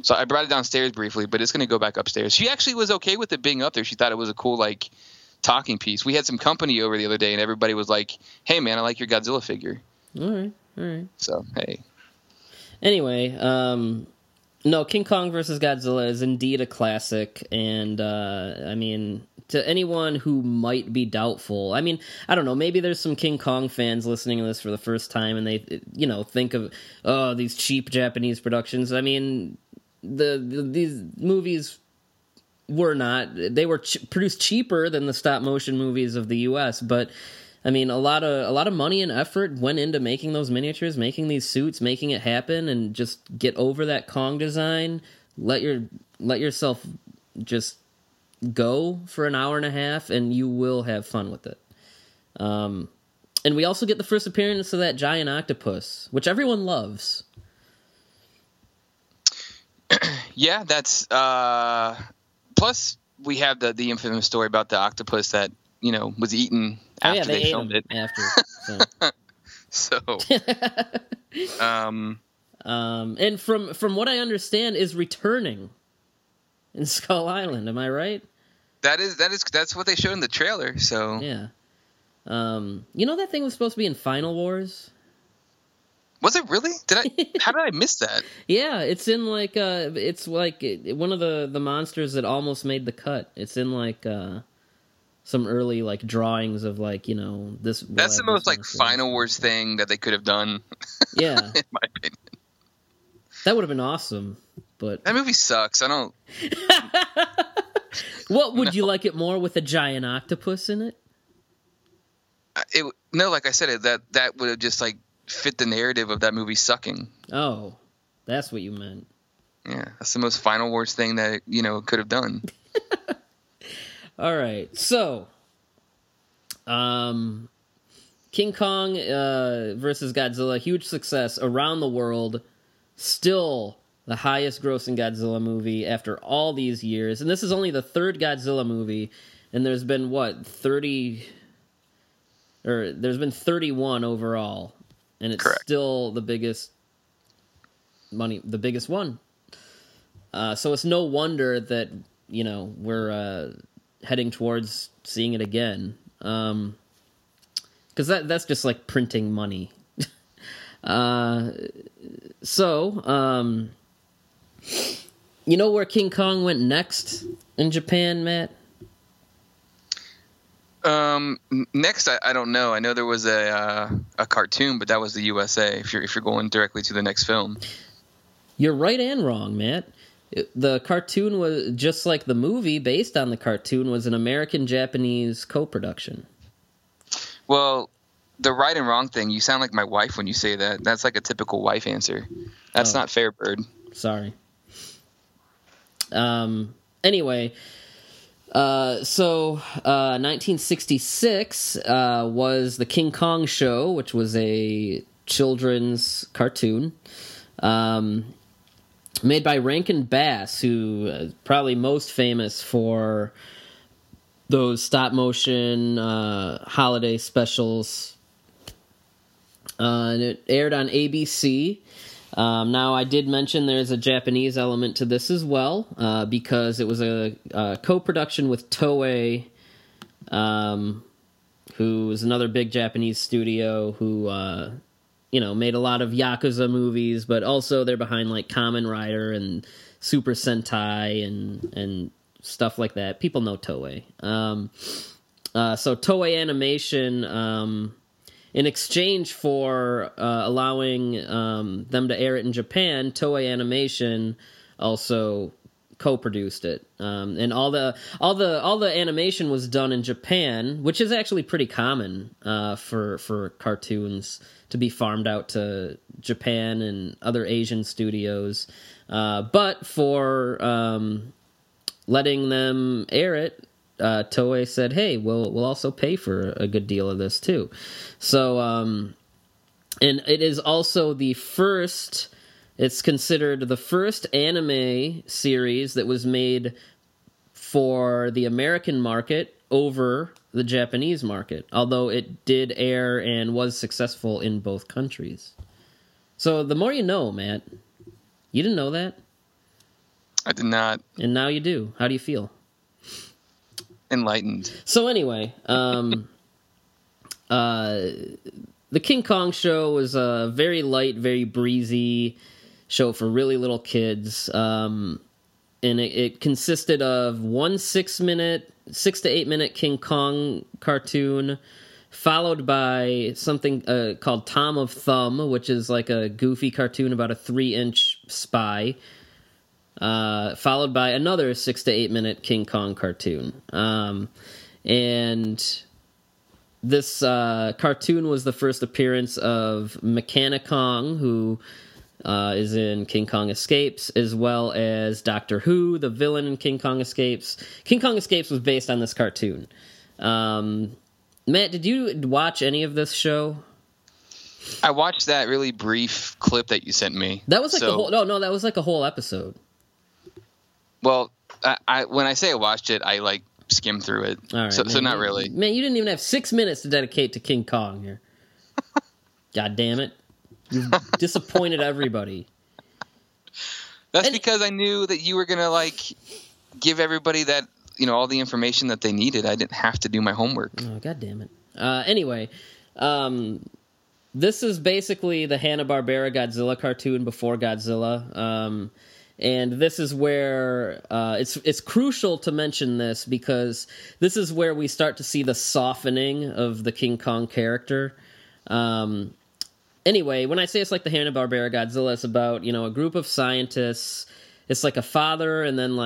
so I brought it downstairs briefly. But it's going to go back upstairs. She actually was okay with it being up there. She thought it was a cool like. Talking piece. We had some company over the other day, and everybody was like, "Hey, man, I like your Godzilla figure." All right. So, hey. Anyway, no, King Kong versus Godzilla is indeed a classic, and I mean, to anyone who might be doubtful, I mean, I don't know, maybe there's some King Kong fans listening to this for the first time, and they, you know, think of these cheap Japanese productions. I mean, these movies. They were produced cheaper than the stop motion movies of the US, but I mean a lot of money and effort went into making those miniatures, making these suits, making it happen, and just get over that Kong design, let yourself just go for an hour and a half and you will have fun with it. And we also get the first appearance of that giant octopus, which everyone loves. Yeah, that's plus, we have the infamous story about the octopus that, you know, was eaten after they filmed it. After, so. And from what I understand, is returning in Skull Island. Am I right? That's what they showed in the trailer. So yeah, you know that thing was supposed to be in Final Wars. Was it really? How did I miss that? Yeah, it's in like one of the monsters that almost made the cut. It's in like some early like drawings of like, you know, this. That's the most like Final Wars thing that they could have done. Yeah, in my opinion, that would have been awesome. But that movie sucks. I don't. Would you like it more with a giant octopus in it? Like I said, that would have just like. Fit the narrative of that movie sucking. Oh, that's what you meant. Yeah, that's the most Final Wars thing that, you know, could have done. All right, so King Kong versus Godzilla, huge success around the world, still the highest grossing Godzilla movie after all these years, and this is only the third Godzilla movie, and there's been 31 overall. And it's correct. Still the biggest money, the biggest one. So it's no wonder that, you know, we're heading towards seeing it again. Because that's just like printing money. You know where King Kong went next in Japan, Matt? Next, I don't know. I know there was a cartoon, but that was the USA. If you're going directly to the next film, you're right and wrong, Matt. The cartoon was just like the movie based on the cartoon was an American-Japanese co-production. Well, the right and wrong thing, you sound like my wife when you say that. That's like a typical wife answer. That's not fair, Bird. Sorry. Anyway, so 1966 was the King Kong show, which was a children's cartoon made by Rankin Bass, who is probably most famous for those stop-motion holiday specials. And it aired on ABC. Now, I did mention there's a Japanese element to this as well, because it was a co-production with Toei, who is another big Japanese studio who, made a lot of Yakuza movies, but also they're behind, like, Kamen Rider and Super Sentai and stuff like that. People know Toei. So Toei Animation, in exchange for allowing them to air it in Japan, Toei Animation also co-produced it, and all the animation was done in Japan, which is actually pretty common for cartoons to be farmed out to Japan and other Asian studios. But for letting them air it, Toei said, hey, we'll also pay for a good deal of this too. So, and it is also it's considered the first anime series that was made for the American market over the Japanese market, although it did air and was successful in both countries. So the more you know, Matt. You didn't know that? I did not. And now you do. How do you feel? Enlightened. So anyway, the King Kong show was a very light, very breezy show for really little kids. And it consisted of one 6 to 8 minute King Kong cartoon, followed by something called Tom of Thumb, which is like a goofy cartoon about a 3-inch spy, followed by another 6 to 8 minute King Kong cartoon. And this cartoon was the first appearance of Mechani-Kong, who is in King Kong Escapes, as well as Doctor Who, the villain in King Kong Escapes. King Kong Escapes was based on this cartoon. Matt, did you watch any of this show? I watched that really brief clip that you sent me. That was like that was like a whole episode. Well, I when I say I watched it, I like skimmed through it. All right, so not really. Man, you didn't even have 6 minutes to dedicate to King Kong here. God damn it. You've disappointed everybody. That's because I knew that you were going to give everybody that, all the information that they needed. I didn't have to do my homework. Oh, God damn it. Anyway, this is basically the Hanna-Barbera Godzilla cartoon before Godzilla. And this is where it's crucial to mention this, because this is where we start to see the softening of the King Kong character. Anyway, when I say it's like the Hanna-Barbera Godzilla, it's about, a group of scientists. It's like a father and then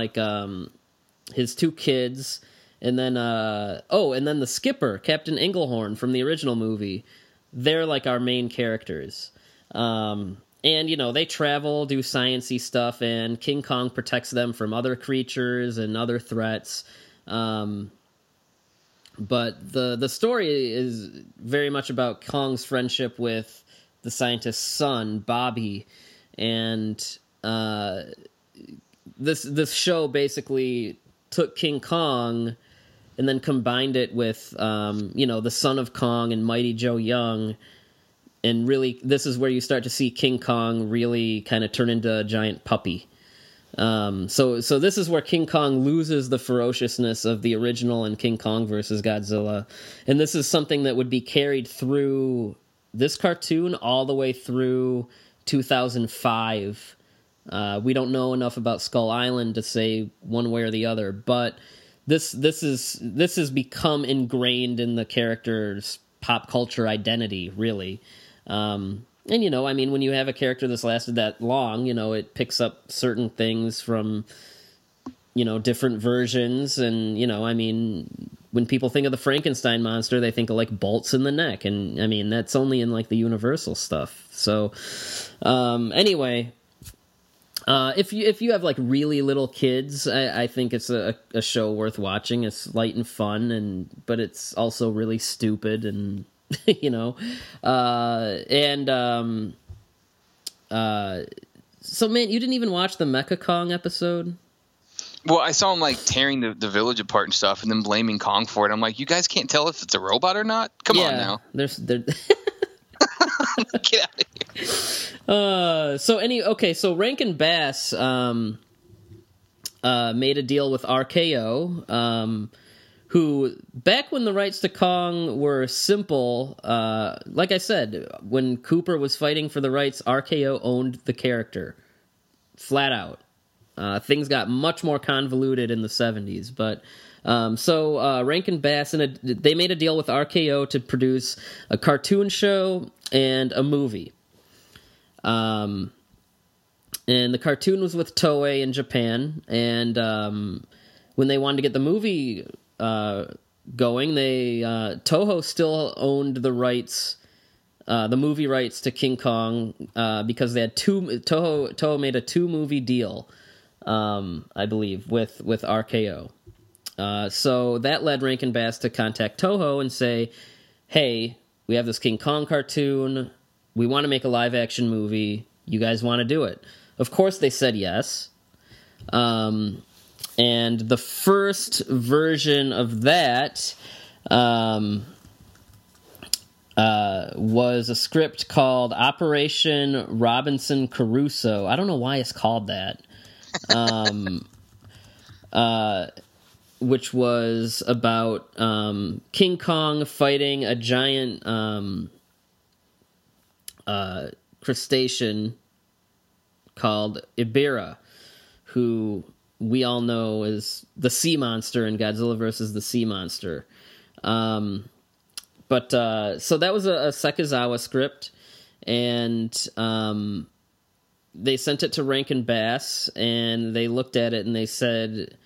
his two kids. And then, the skipper, Captain Englehorn from the original movie. They're like our main characters. And, they travel, do science-y stuff, and King Kong protects them from other creatures and other threats. But the story is very much about Kong's friendship with the scientist's son, Bobby. And this show basically took King Kong and then combined it with, the Son of Kong and Mighty Joe Young. And really, this is where you start to see King Kong really kind of turn into a giant puppy. So this is where King Kong loses the ferociousness of the original in King Kong versus Godzilla. And this is something that would be carried through this cartoon all the way through 2005. We don't know enough about Skull Island to say one way or the other, but... This has become ingrained in the character's pop culture identity, really. And, when you have a character that's lasted that long, it picks up certain things from, different versions. And, when people think of the Frankenstein monster, they think of like bolts in the neck. And I mean, that's only in like the Universal stuff. So anyway, if you have like really little kids, I think it's a show worth watching. It's light and fun, but it's also really stupid and, you know, so man, you didn't even watch the Mechani-Kong episode? Well, I saw him like tearing the village apart and stuff, and then blaming Kong for it. I'm like, you guys can't tell if it's a robot or not? Come on now. There's get out of here. So Rankin Bass made a deal with RKO, who back when the rights to Kong were simple, like I said, when Cooper was fighting for the rights, RKO owned the character flat out. Things got much more convoluted in the 70s, but Rankin Bass they made a deal with RKO to produce a cartoon show and a movie. And the cartoon was with Toei in Japan, and when they wanted to get the movie going, Toho still owned the rights, the movie rights to King Kong, because they had Toho made a 2-movie deal, I believe, with RKO. So that led Rankin Bass to contact Toho and say, "Hey, we have this King Kong cartoon. We want to make a live-action movie. You guys want to do it?" Of course, they said yes. And the first version of that was a script called Operation Robinson Crusoe. I don't know why it's called that. Which was about King Kong fighting a giant... crustacean called Ibira, who we all know is the sea monster in Godzilla versus the Sea Monster. So that was a Sekizawa script, and they sent it to Rankin Bass, and they looked at it and they said,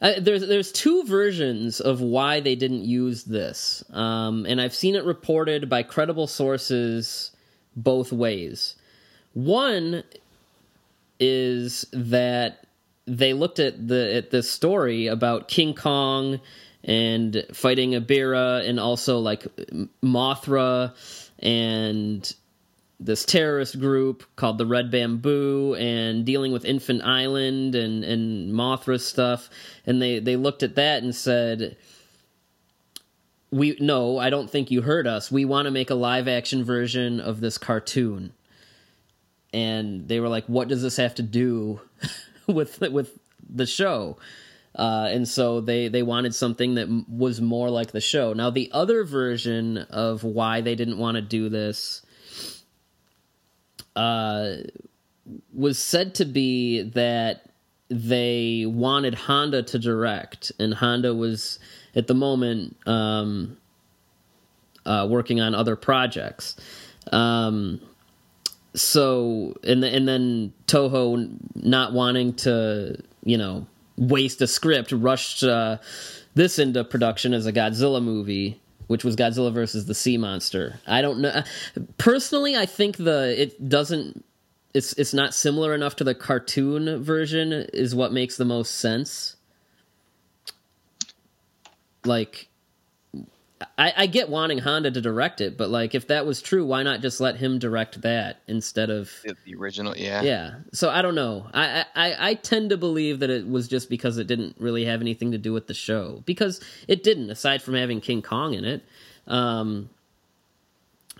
there's two versions of why they didn't use this, and I've seen it reported by credible sources both ways. One is that they looked at this story about King Kong and fighting Ibira, and also like Mothra and this terrorist group called the Red Bamboo, and dealing with Infant Island and Mothra stuff. And they looked at that and said, I don't think you heard us. We want to make a live action version of this cartoon. And they were like, what does this have to do with the show? And so they wanted something that was more like the show. Now, the other version of why they didn't want to do this was said to be that they wanted Honda to direct, and Honda was at the moment working on other projects. So then Toho, not wanting to, you know, waste a script, rushed this into production as a Godzilla movie, which was Godzilla versus the Sea Monster. I don't know. Personally, I think it's not similar enough to the cartoon version is what makes the most sense. Like, I get wanting Honda to direct it, but like, if that was true, why not just let him direct that instead of the original? Yeah. Yeah. So I don't know. I tend to believe that it was just because it didn't really have anything to do with the show, because it didn't, aside from having King Kong in it.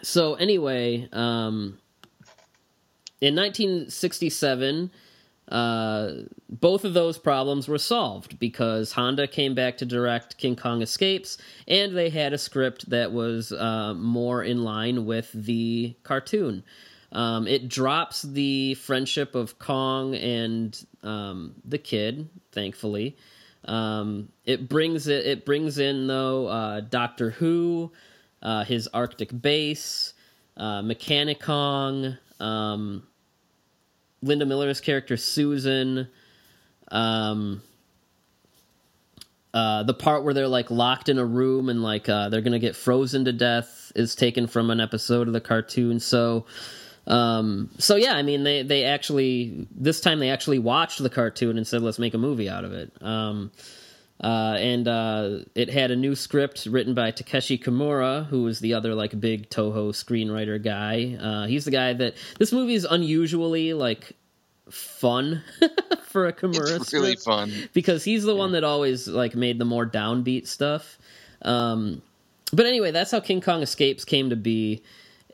So anyway, in 1967, both of those problems were solved, because Honda came back to direct King Kong Escapes, and they had a script that was more in line with the cartoon. It drops the friendship of Kong and the kid, thankfully. It brings in, though, Doctor Who, his Arctic base, Mechani-Kong, Linda Miller's character Susan, The part where they're like locked in a room and like they're gonna get frozen to death is taken from an episode of the cartoon. So yeah, I mean they actually this time they actually watched the cartoon and said let's make a movie out of it. And it had a new script written by Takeshi Kimura, who was the other like big Toho screenwriter guy. He's the guy that this movie is unusually like fun for a Kimura. It's really fun because he's the one that always like made the more downbeat stuff. But anyway, that's how King Kong Escapes came to be,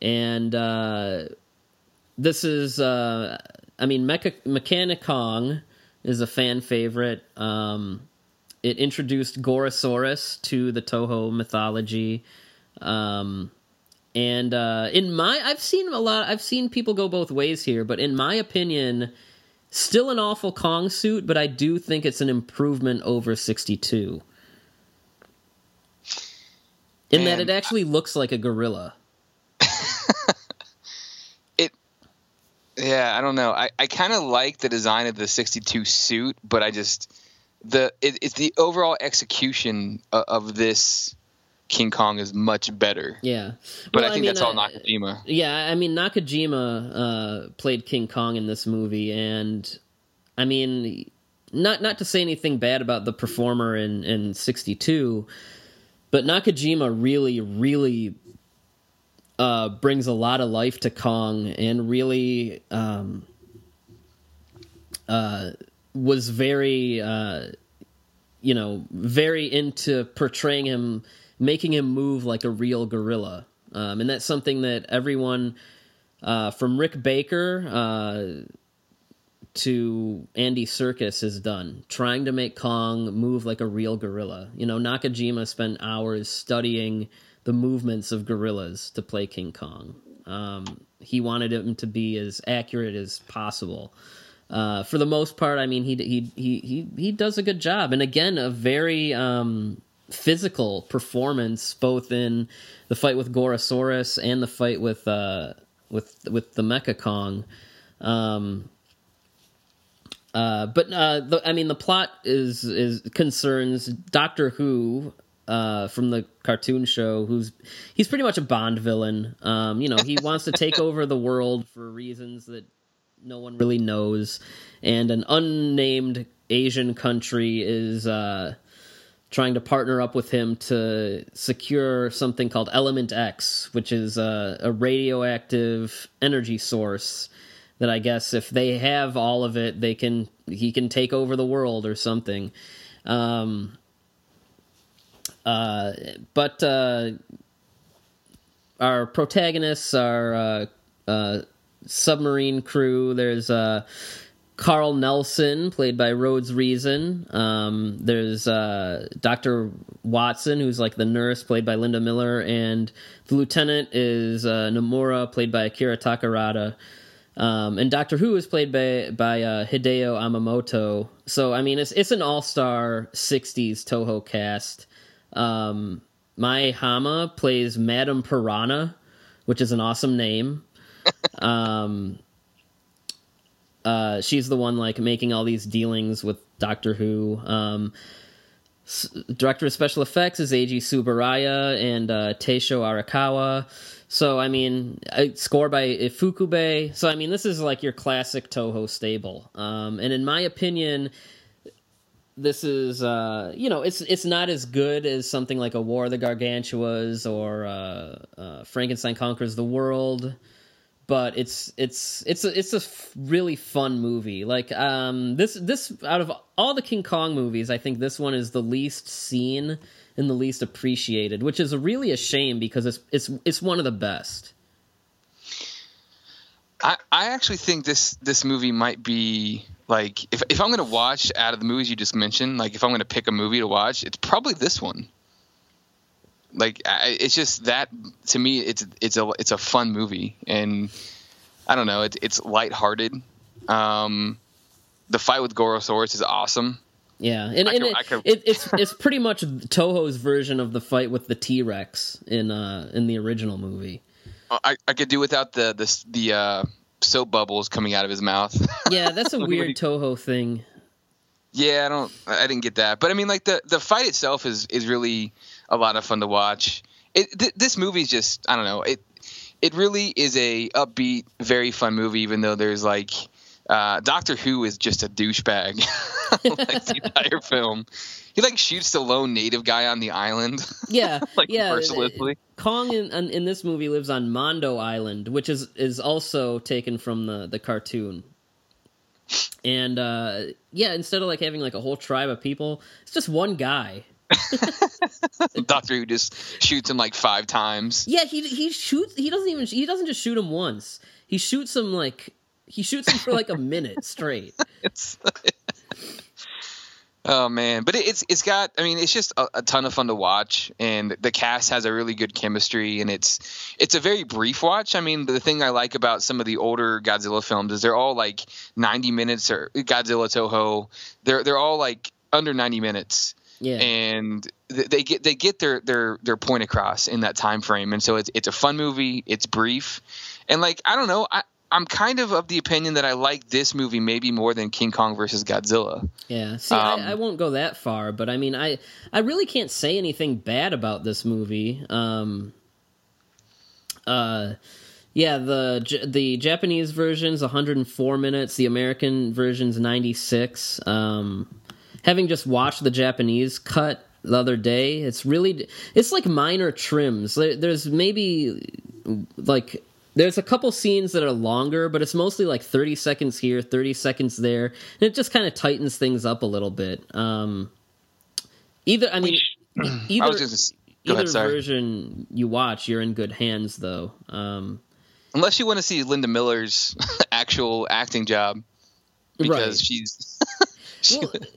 and this is I mean Mechani-Kong is a fan favorite. It introduced Gorosaurus to the Toho mythology, and in my I've seen people go both ways here, but in my opinion, still an awful Kong suit, but I do think it's an improvement over 62 in that it actually looks like a gorilla. I don't know. I kind of like the design of the 62 suit, but I just. It's the overall execution of this King Kong is much better. Yeah. But well, I think that's all Nakajima. Yeah, I mean, Nakajima played King Kong in this movie, and I mean, not to say anything bad about the performer in 62, but Nakajima really, really brings a lot of life to Kong and really... was very, very into portraying him, making him move like a real gorilla. And that's something that everyone, from Rick Baker to Andy Serkis has done, trying to make Kong move like a real gorilla. You know, Nakajima spent hours studying the movements of gorillas to play King Kong. He wanted him to be as accurate as possible. For the most part, I mean, he does a good job, and again, a very physical performance, both in the fight with Gorosaurus and the fight with the Mecha-Kong. But the plot is concerns Doctor Who from the cartoon show, he's pretty much a Bond villain. He wants to take over the world for reasons that. No one really knows, and an unnamed Asian country is trying to partner up with him to secure something called Element X, which is a radioactive energy source that I guess if they have all of it, he can take over the world or something. But our protagonists are submarine crew. There's Carl Nelson, played by Rhodes Reason. There's Dr. Watson, who's like the nurse, played by Linda Miller, and the lieutenant is Nomura, played by Akira Takarada, and Doctor Who is played by Hideo Yamamoto. So I mean, it's an all-star 60s Toho cast. Mae Hama plays Madame Piranha, which is an awesome name. She's the one like making all these dealings with Doctor Who. Director of special effects is Eiji Tsuburaya and Teisho Arakawa. So I mean, score by Ifukube. So I mean, this is like your classic Toho stable. And in my opinion, this is it's not as good as something like a War of the Gargantuas or Frankenstein Conquers the World. But it's a really fun movie. Like this out of all the King Kong movies, I think this one is the least seen and the least appreciated, which is really a shame because it's one of the best. I actually think this movie might be like if I'm gonna watch out of the movies you just mentioned, like if I'm gonna pick a movie to watch, it's probably this one. Like it's just that to me, it's a fun movie, and I don't know, it's lighthearted. The fight with Gorosaurus is awesome. Yeah, it's pretty much Toho's version of the fight with the T-Rex in the original movie. I could do without the soap bubbles coming out of his mouth. Yeah, that's a weird Toho thing. Yeah, I didn't get that. But I mean, like, the fight itself is really a lot of fun to watch. This movie's just, I don't know. It really is a upbeat, very fun movie, even though there's like, Doctor Who is just a douchebag. Like the entire film. He like shoots the lone native guy on the island. Yeah. Like, yeah. Mercilessly. Kong in this movie lives on Mondo Island, which is also taken from the cartoon. And yeah, instead of like having like a whole tribe of people, it's just one guy. Doctor Who just shoots him like 5 times. Yeah, he shoots. He doesn't just shoot him once. He shoots him for like a minute straight. Oh man, but it's got. I mean, it's just a ton of fun to watch, and the cast has a really good chemistry, and it's a very brief watch. I mean, the thing I like about some of the older Godzilla films is they're all like 90 minutes, or Godzilla, Toho. They're all like under 90 minutes. Yeah. And they get their point across in that time frame, and so it's a fun movie. It's brief, and like I don't know, I'm kind of the opinion that I like this movie maybe more than King Kong versus Godzilla. Yeah, see, I won't go that far, but I mean, I really can't say anything bad about this movie. Yeah, the Japanese version's 104 minutes, the American version's 96. Having just watched the Japanese cut the other day, it's like minor trims. There's maybe like there's a couple scenes that are longer, but it's mostly like 30 seconds here, 30 seconds there, and it just kind of tightens things up a little bit. Either version you watch, you're in good hands though. Unless you want to see Linda Miller's actual acting job, because right. She's.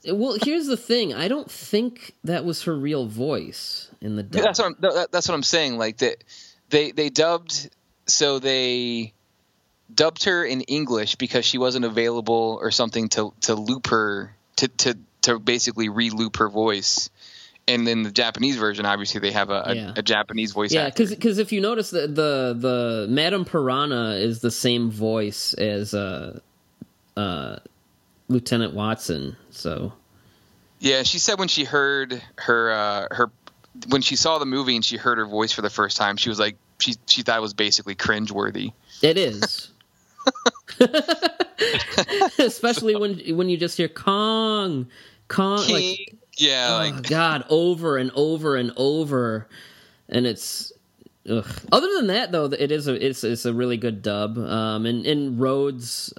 Well, here's the thing. I don't think that was her real voice in the dub. That's what I'm saying. Like that, they dubbed her in English because she wasn't available or something to loop her to basically re-loop her voice. And then the Japanese version, obviously, they have a Japanese voice actor. Yeah, because if you notice the Madame Piranha is the same voice as Lieutenant Watson. So yeah, she said when she heard her when she saw the movie and she heard her voice for the first time, she was like she thought it was basically cringeworthy. It is. Especially when you just hear Kong King, like yeah, like oh god, over and over and over, and it's ugh. Other than that, though, it's a really good dub, and Rhodes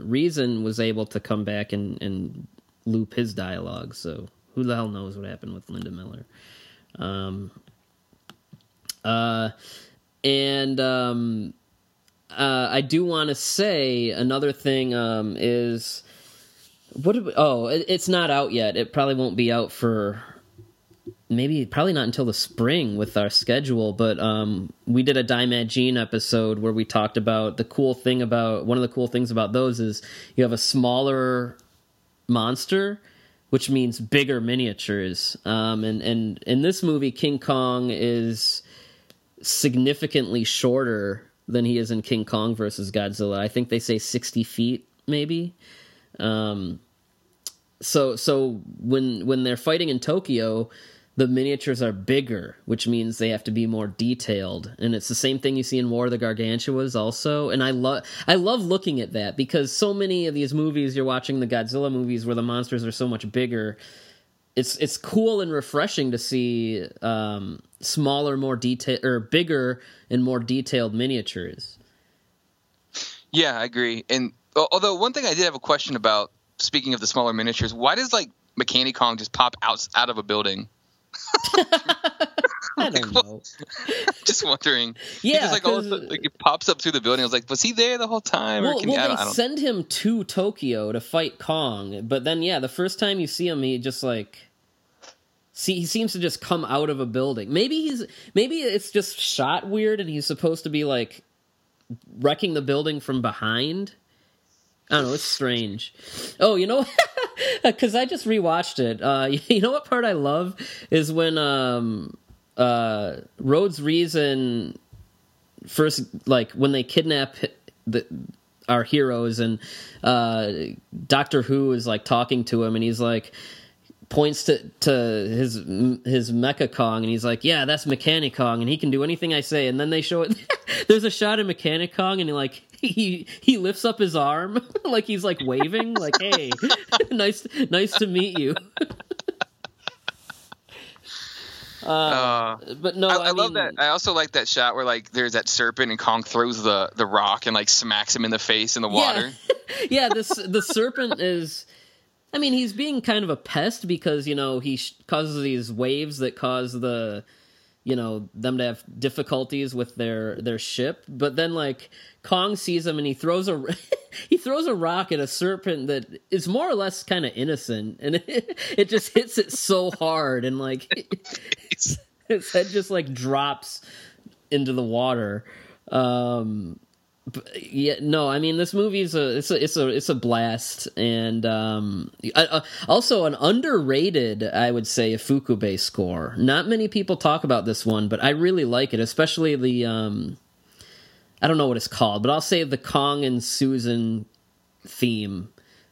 Reason was able to come back and loop his dialogue. So who the hell knows what happened with Linda Miller? I do want to say another thing is it's not out yet. It probably won't be out for. Maybe probably not until the spring with our schedule, but we did a Daimajin episode where we talked about one of the cool things about those is you have a smaller monster, which means bigger miniatures. And in this movie, King Kong is significantly shorter than he is in King Kong versus Godzilla. I think they say 60 feet, maybe. So when they're fighting in Tokyo, the miniatures are bigger, which means they have to be more detailed. And it's the same thing you see in War of the Gargantuas also. And I love looking at that, because so many of these movies, you're watching the Godzilla movies where the monsters are so much bigger. It's cool and refreshing to see smaller, more detailed, or bigger and more detailed miniatures. Yeah, I agree. And although one thing I did have a question about, speaking of the smaller miniatures, why does like Mechani-Kong just pop out of a building? I don't know. Just wondering. Yeah, just, like, all of a sudden, like, it pops up through the building. I was like, was he there the whole time? Well, they send him to Tokyo to fight Kong, but then yeah, the first time you see him, he seems to just come out of a building. Maybe it's just shot weird, and he's supposed to be like wrecking the building from behind. I don't know, it's strange. Oh, you know, because I just rewatched it. You know what part I love is when Rhodes Reason first, like, when they kidnap our heroes, and Doctor Who is like talking to him, and he's like, points to his Mecha-Kong, and he's like, yeah, that's Mechani-Kong, and he can do anything I say. And then they show it. There's a shot of Mechani-Kong, and he lifts up his arm like he's like waving, like, hey, nice to meet you. But no, I mean, love that. I also like that shot where like there's that serpent and Kong throws the rock and like smacks him in the face in the water. Yeah, the serpent is. I mean, he's being kind of a pest because, you know, he causes these waves that cause the, you know, them to have difficulties with their ship. But then, like, Kong sees him and he throws a rock at a serpent that is more or less kind of innocent, and it just hits it so hard, and like its head just like drops into the water. But yeah, no, I mean, this movie is a blast, and also an underrated, I would say, Ifukube score. Not many people talk about this one, but I really like it, especially the I don't know what it's called, but I'll say the Kong and Susan theme.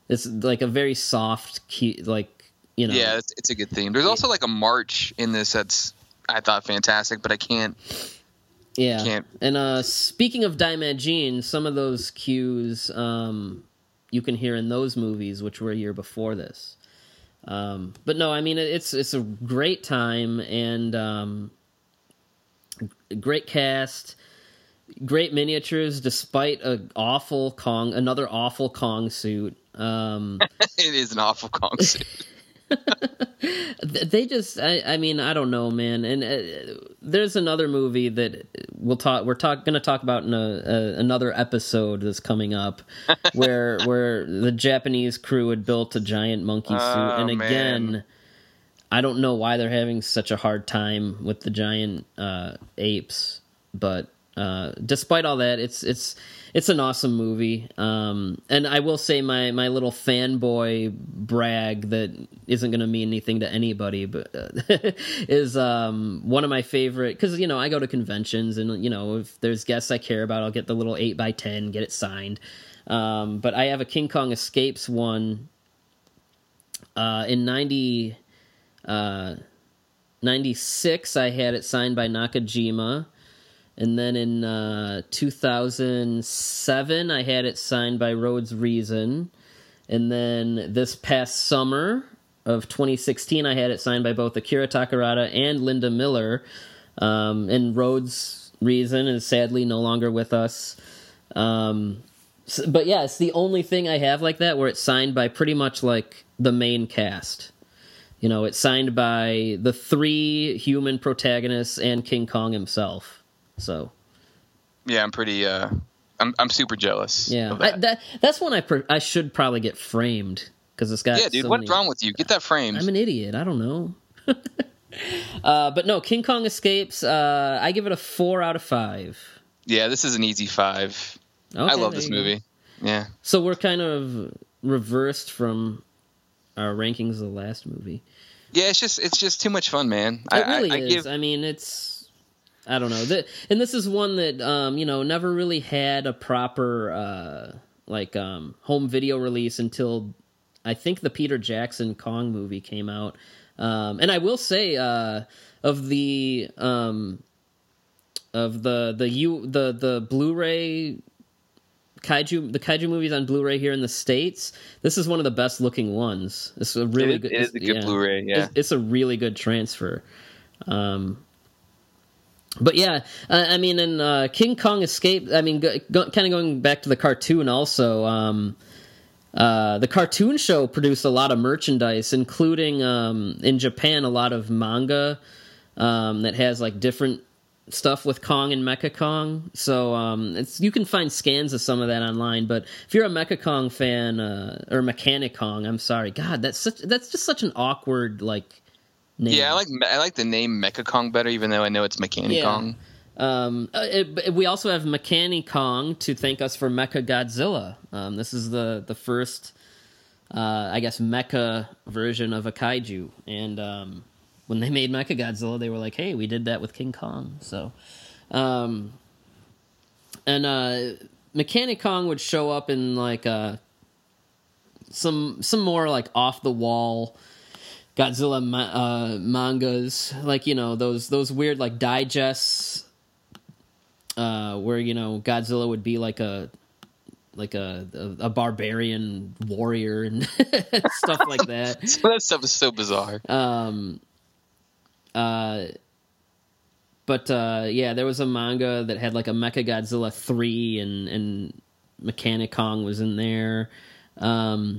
It's like a very soft key, like, you know. Yeah, it's a good theme. There's also like a march in this that's, I thought, fantastic, but I can't. Yeah, and speaking of Daimajin, some of those cues you can hear in those movies, which were a year before this. But no, I mean, it's a great time, and great cast, great miniatures, despite another awful Kong suit. It is an awful Kong suit. They just, I mean, I don't know, man. And there's another movie that we're going to talk about in another episode that's coming up, where the Japanese crew had built a giant monkey suit, and again, man, I don't know why they're having such a hard time with the giant apes, but despite all that, it's an awesome movie. And I will say my little fanboy brag that isn't going to mean anything to anybody, but is one of my favorite, because, you know, I go to conventions, and, you know, if there's guests I care about, I'll get the little 8x10, get it signed. But I have a King Kong Escapes one in 96. I had it signed by Nakajima. And then in 2007, I had it signed by Rhodes Reason. And then this past summer of 2016, I had it signed by both Akira Takarada and Linda Miller. And Rhodes Reason is sadly no longer with us. But yeah, it's the only thing I have like that where it's signed by pretty much like the main cast. You know, it's signed by the three human protagonists and King Kong himself. So, yeah, I'm pretty. I'm super jealous. Yeah, of that. That's one I should probably get framed, because it's got. Yeah, dude, so what's wrong with you? Get that framed. I'm an idiot. I don't know. But no, King Kong Escapes. I give it a 4 out of 5. Yeah, this is an easy 5. Okay, I love this movie. Go. Yeah. So we're kind of reversed from our rankings of the last movie. Yeah, it's just too much fun, man. It really is. I mean, it's. I don't know. And this is one that, you know, never really had a proper, home video release until I think the Peter Jackson Kong movie came out. And I will say, of the Blu-ray Kaiju movies on Blu-ray here in the States, this is one of the best looking ones. It's a really good. It is a good Blu-ray. Yeah, it's a really good transfer. But yeah, I mean, in King Kong Escape, I mean, kind of going back to the cartoon also, the cartoon show produced a lot of merchandise, including, in Japan, a lot of manga that has, like, different stuff with Kong and Mecha-Kong. So you can find scans of some of that online, but if you're a Mecha-Kong fan, or Mechani-Kong, I'm sorry. God, that's just such an awkward, like... name. Yeah, I like the name Mecha-Kong better, even though I know it's Mechani-Kong. Yeah. We also have Mechani-Kong to thank us for Mecha-Godzilla. This is the first, I guess, mecha version of a kaiju. And when they made Mecha-Godzilla, they were like, hey, we did that with King Kong. So, Mechani-Kong would show up in like some more like off the wall Godzilla mangas, like, you know, those weird like digests where, you know, Godzilla would be like a barbarian warrior and stuff like that. That stuff is so bizarre. But yeah, there was a manga that had like a Mechagodzilla 3 and Mechani-Kong was in there. So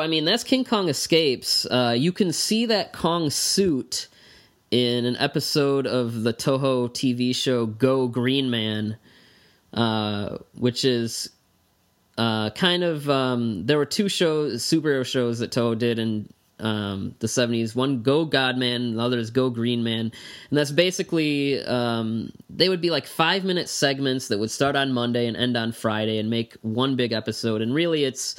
I mean, that's King Kong Escapes. You can see that Kong suit in an episode of the Toho TV show Go Green Man, which is kind of there were two shows, superhero shows that Toho did in the 70s. One Go Godman, the other is Go Green Man, and that's basically they would be like 5-minute segments that would start on Monday and end on Friday and make one big episode. And really, it's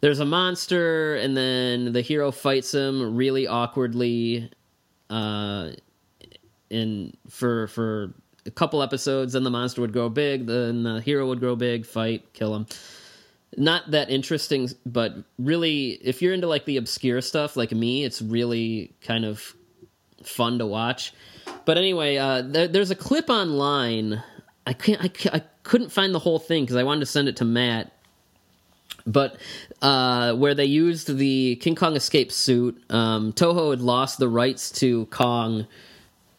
there's a monster and then the hero fights him really awkwardly in for a couple episodes. Then the monster would grow big, then the hero would grow big, fight, kill him. Not that interesting, but really, if you're into like the obscure stuff like me, it's really kind of fun to watch. But anyway, there's a clip online. I couldn't find the whole thing because I wanted to send it to Matt, but where they used the King Kong Escape suit. Toho had lost the rights to Kong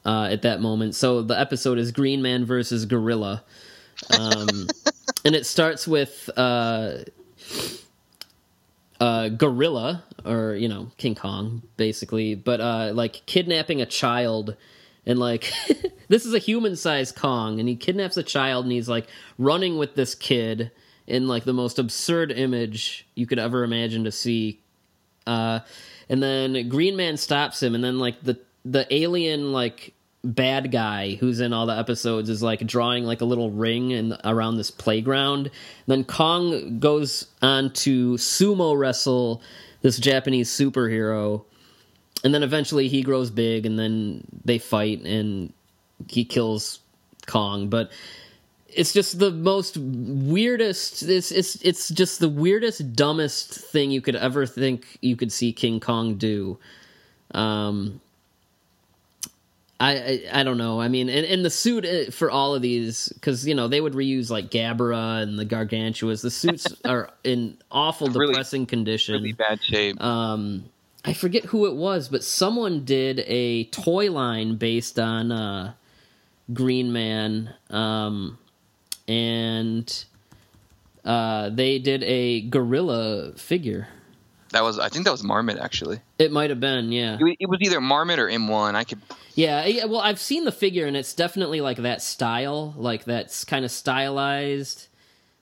at that moment, so the episode is Green Man versus Gorilla. And it starts with Gorilla, or, you know, King Kong, basically, but like kidnapping a child, and like this is a human-sized Kong, and he kidnaps a child, and he's like running with this kid in like the most absurd image you could ever imagine to see. And then Green Man stops him, and then like the alien like bad guy who's in all the episodes is like drawing like a little ring and around this playground. And then Kong goes on to sumo wrestle this Japanese superhero, and then eventually he grows big, and then they fight, and he kills Kong. But it's just the most weirdest. It's just the weirdest, dumbest thing you could ever think you could see King Kong do. I don't know. I mean, and the suit for all of these, because, you know, they would reuse like Gabara and the Gargantuas. The suits are in awful, really depressing condition, really bad shape. I forget who it was, but someone did a toy line based on Green Man, and they did a gorilla figure. I think that was Marmot, actually. It might have been, yeah. It was either Marmot or M1. Yeah, well, I've seen the figure, and it's definitely like that style, like that's kind of stylized.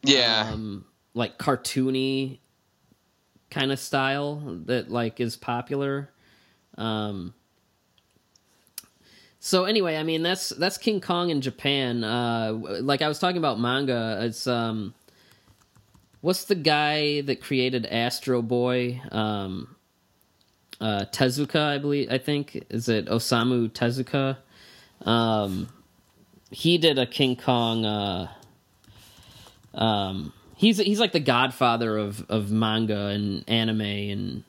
Yeah. Like cartoony kind of style that like is popular. So anyway, I mean, that's King Kong in Japan. Like I was talking about manga, it's what's the guy that created Astro Boy? Tezuka, I think. Is it Osamu Tezuka? He did a King Kong. He's like the godfather of manga and anime, and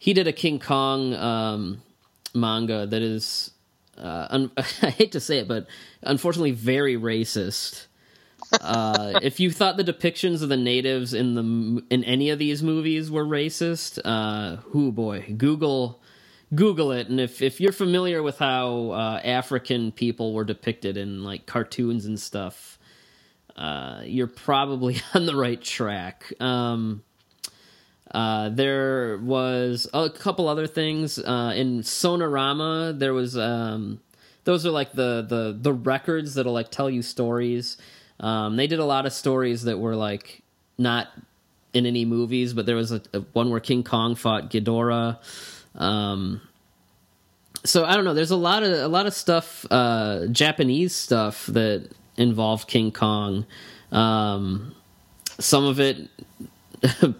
he did a King Kong manga that is I hate to say it, but unfortunately very racist. If you thought the depictions of the natives in any of these movies were racist, oh boy, Google it. And if you're familiar with how African people were depicted in like cartoons and stuff, you're probably on the right track. There was a couple other things in Sonorama. There was those are like the records that'll like tell you stories. They did a lot of stories that were like not in any movies, but there was a one where King Kong fought Ghidorah. So I don't know. There's a lot of stuff, Japanese stuff that involved King Kong. Some of it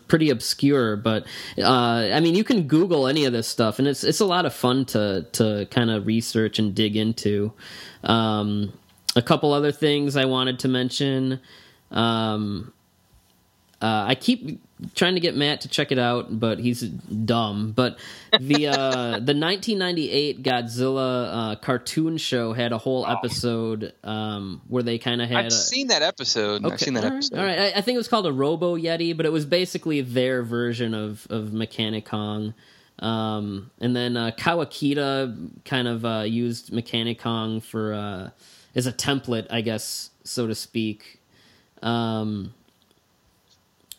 pretty obscure, but I mean, you can Google any of this stuff, and it's a lot of fun to kind of research and dig into. A couple other things I wanted to mention. I keep trying to get Matt to check it out, but he's dumb. But the 1998 Godzilla cartoon show had a whole episode where they kind of had... I've seen that episode. Okay. I've seen that episode. All right. I think it was called a Robo Yeti, but it was basically their version of Mechani-Kong. And then Kawakita kind of used Mechani-Kong for as a template, I guess, so to speak.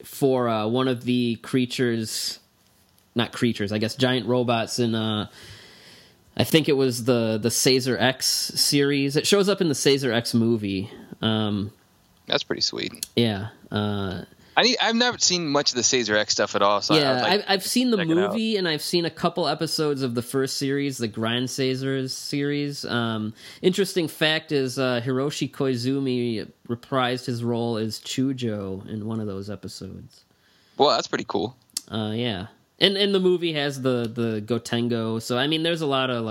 For one of the creatures, not creatures, I guess, giant robots in, I think it was the Caesar X series. It shows up in the Caesar X movie. That's pretty sweet. Yeah. I've never seen much of the Caesar X stuff at all. So yeah, I've seen the movie, and I've seen a couple episodes of the first series, the Grand Caesars series. Interesting fact is Hiroshi Koizumi reprised his role as Chujo in one of those episodes. Well, that's pretty cool. Yeah, and the movie has the Gotengo. So I mean, there's a lot of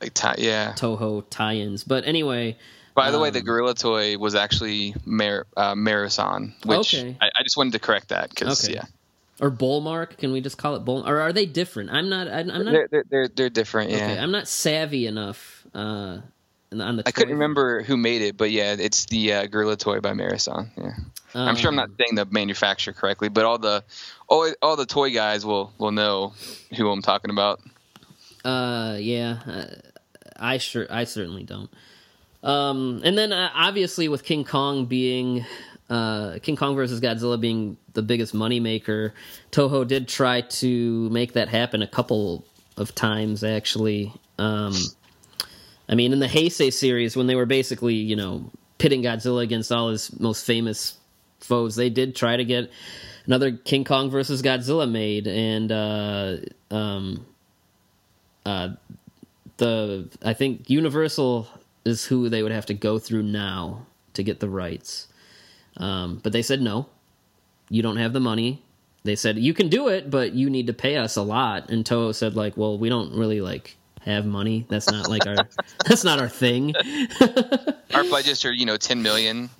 Toho tie-ins. But anyway. By the way, the gorilla toy was actually Marasan, which I just wanted to correct that because or Bullmark. Can we just call it Bullmark? Or are they different? I'm not. They're different. Yeah, okay. I'm not savvy enough on the. I couldn't remember who made it, but yeah, it's the gorilla toy by Marasan. Yeah, I'm sure I'm not saying the manufacturer correctly, but all the toy guys will know who I'm talking about. I certainly don't. And then obviously with King Kong versus Godzilla being the biggest moneymaker, Toho did try to make that happen a couple of times, actually. I mean, in the Heisei series, when they were basically, pitting Godzilla against all his most famous foes, they did try to get another King Kong versus Godzilla made. And, I think Universal is who they would have to go through now to get the rights. But they said, no, you don't have the money. They said, you can do it, but you need to pay us a lot. And Toho said, well, we don't really, have money. That's not, that's not our thing. Our budgets are, $10 million.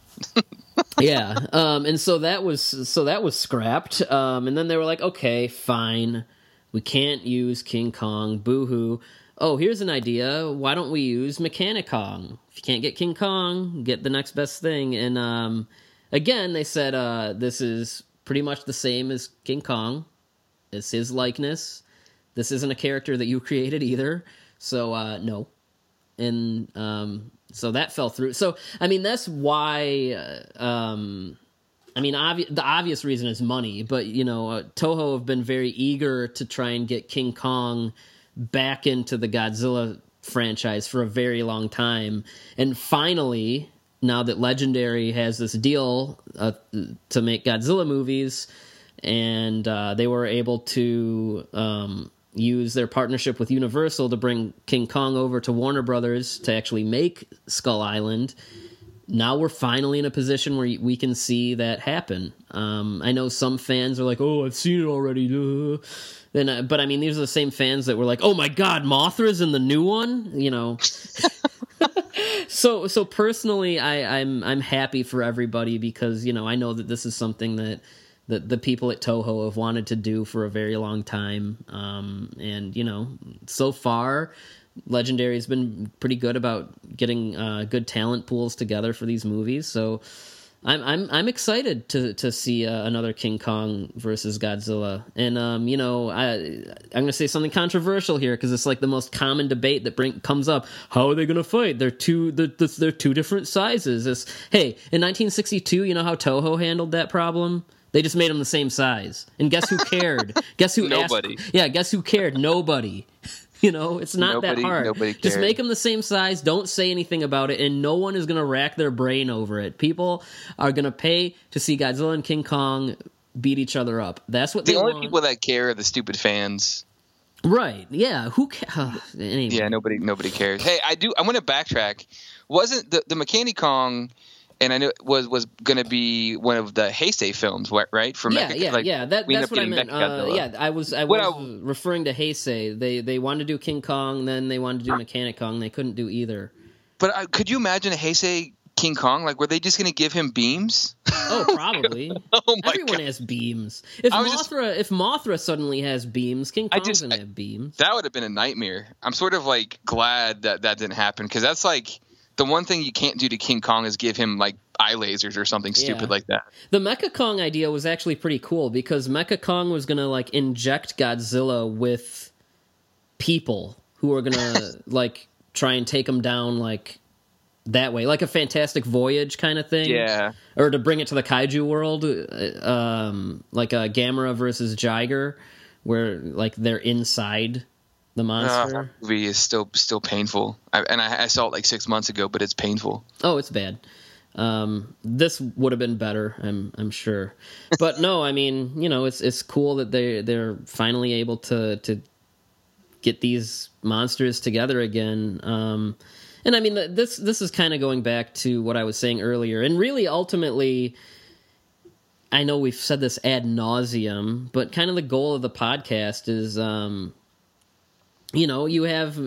Yeah. And so that was scrapped. And then they were like, okay, fine. We can't use King Kong. Boo-hoo. Oh, here's an idea. Why don't we use Mechani-Kong? If you can't get King Kong, get the next best thing. And again, they said this is pretty much the same as King Kong. It's his likeness. This isn't a character that you created either. So, no. And so that fell through. So, I mean, that's why... the obvious reason is money. But, Toho have been very eager to try and get King Kong back into the Godzilla franchise for a very long time, and finally, now that Legendary has this deal to make Godzilla movies, and they were able to use their partnership with Universal to bring King Kong over to Warner Brothers to actually make Skull Island. Now we're finally in a position where we can see that happen. I know some fans are like, oh, I've seen it already. But I mean, these are the same fans that were like, oh my God, Mothra's in the new one, So personally, I'm happy for everybody because, I know that this is something that the people at Toho have wanted to do for a very long time. And, so far... Legendary has been pretty good about getting good talent pools together for these movies, so I'm excited to see another King Kong versus Godzilla. And I'm gonna say something controversial here because it's the most common debate that comes up. How are they gonna fight? They're two different sizes. In 1962, you know how Toho handled that problem? They just made them the same size, and guess who cared? Guess who? Nobody. Guess who cared? Nobody. It's not that hard. Just make them the same size. Don't say anything about it, and no one is going to rack their brain over it. People are going to pay to see Godzilla and King Kong beat each other up. That's what they want. The only people that care are the stupid fans. Right? Yeah. Who cares? Anyway. Yeah. Nobody cares. Hey, I want to backtrack. Wasn't the Mechani-Kong? And I knew it was going to be one of the Heisei films, right? From that's what I meant. I was referring to Heisei. They wanted to do King Kong, then they wanted to do Mechani-Kong. They couldn't do either. But could you imagine a Heisei King Kong? Like, were they just going to give him beams? Oh, probably. Oh my Everyone God. Has beams. If Mothra suddenly has beams, King Kong's going to have beams. That would have been a nightmare. I'm sort of, like, glad that didn't happen, because that's, like, the one thing you can't do to King Kong is give him, like, eye lasers or something stupid like that. The Mecha-Kong idea was actually pretty cool, because Mecha-Kong was going to, like, inject Godzilla with people who are going to, like, try and take him down, like, that way. Like a Fantastic Voyage kind of thing. Yeah. Or to bring it to the kaiju world, like a Gamera versus Jiger, where, like, they're inside the monster. That movie is still painful. I saw it like 6 months ago, but it's painful. Oh, it's bad. This would have been better, I'm sure. But no, I mean, you know, it's cool that they're finally able to get these monsters together again. And I mean, this is kind of going back to what I was saying earlier. And really, ultimately, I know we've said this ad nauseum, but kind of the goal of the podcast is, you know, you have,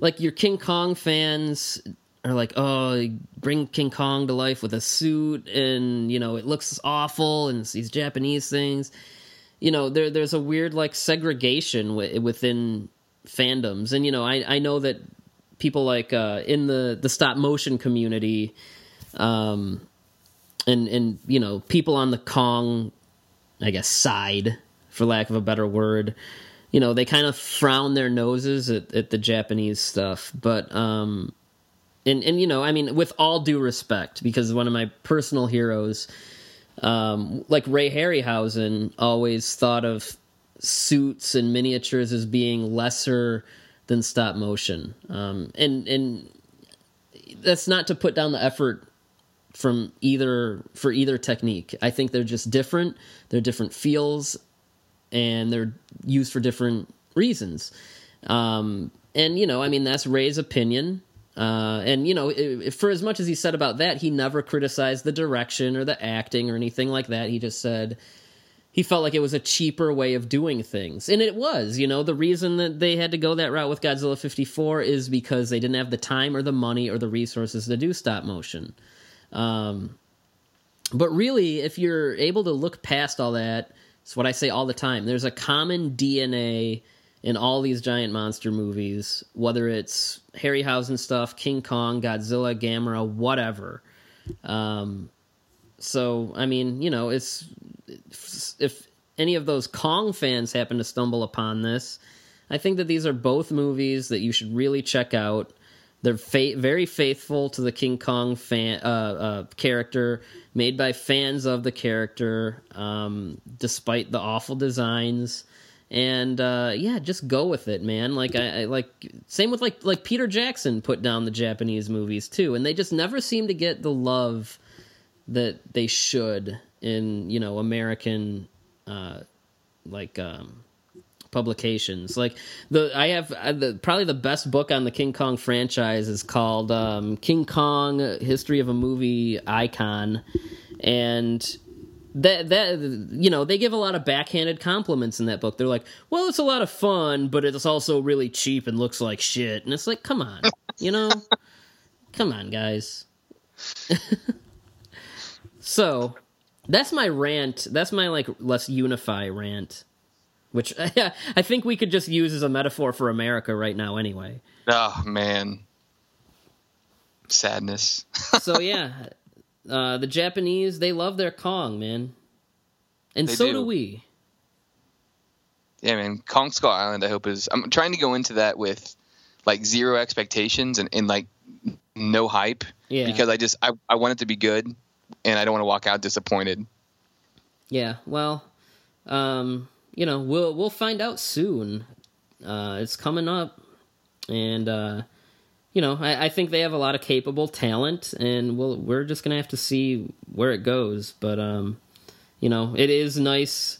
like, your King Kong fans are like, oh, bring King Kong to life with a suit, and, you know, it looks awful, and it's these Japanese things. You know, there's a weird, like, segregation within fandoms. And, you know, I know that people like in the stop motion community, and you know, people on the Kong, I guess, side, for lack of a better word, you know, they kind of frown their noses at the Japanese stuff. But and you know, I mean, with all due respect, because one of my personal heroes, like Ray Harryhausen, always thought of suits and miniatures as being lesser than stop motion, and that's not to put down the effort from either technique. I think they're just different. They're different feels, and they're used for different reasons. And you know, I mean, that's Ray's opinion. And you know, for as much as he said about that, he never criticized the direction or the acting or anything like that. He just said he felt like it was a cheaper way of doing things. And it was, you know, the reason that they had to go that route with Godzilla 54 is because they didn't have the time or the money or the resources to do stop motion. But really, if you're able to look past all that, it's what I say all the time. There's a common DNA in all these giant monster movies, whether it's Harryhausen stuff, King Kong, Godzilla, Gamera, whatever. So, I mean, you know, it's... if any of those Kong fans happen to stumble upon this, I think that these are both movies that you should really check out. They're very faithful to the King Kong character, made by fans of the character, despite the awful designs. And yeah, just go with it, man. Like I like same with like Peter Jackson put down the Japanese movies too, and they just never seem to get the love that they should in, you know, American publications. Like probably the best book on the King Kong franchise is called King Kong: History of a Movie Icon, and that you know, they give a lot of backhanded compliments in that book. They're like, well, it's a lot of fun, but it's also really cheap and looks like shit. And it's like, come on, you know, come on, guys. So that's my rant. That's my, like, let's unify rant, which I think we could just use as a metaphor for America right now anyway. Oh, man. Sadness. So, yeah, the Japanese, they love their Kong, man. And so do we. Yeah, man. Kong Skull Island, I hope is... I'm trying to go into that with, like, zero expectations and like, no hype. Yeah. Because I want it to be good. And I don't want to walk out disappointed. Yeah, well, you know, we'll find out soon. It's coming up, and you know, I think they have a lot of capable talent, and we're just gonna have to see where it goes. But you know, it is nice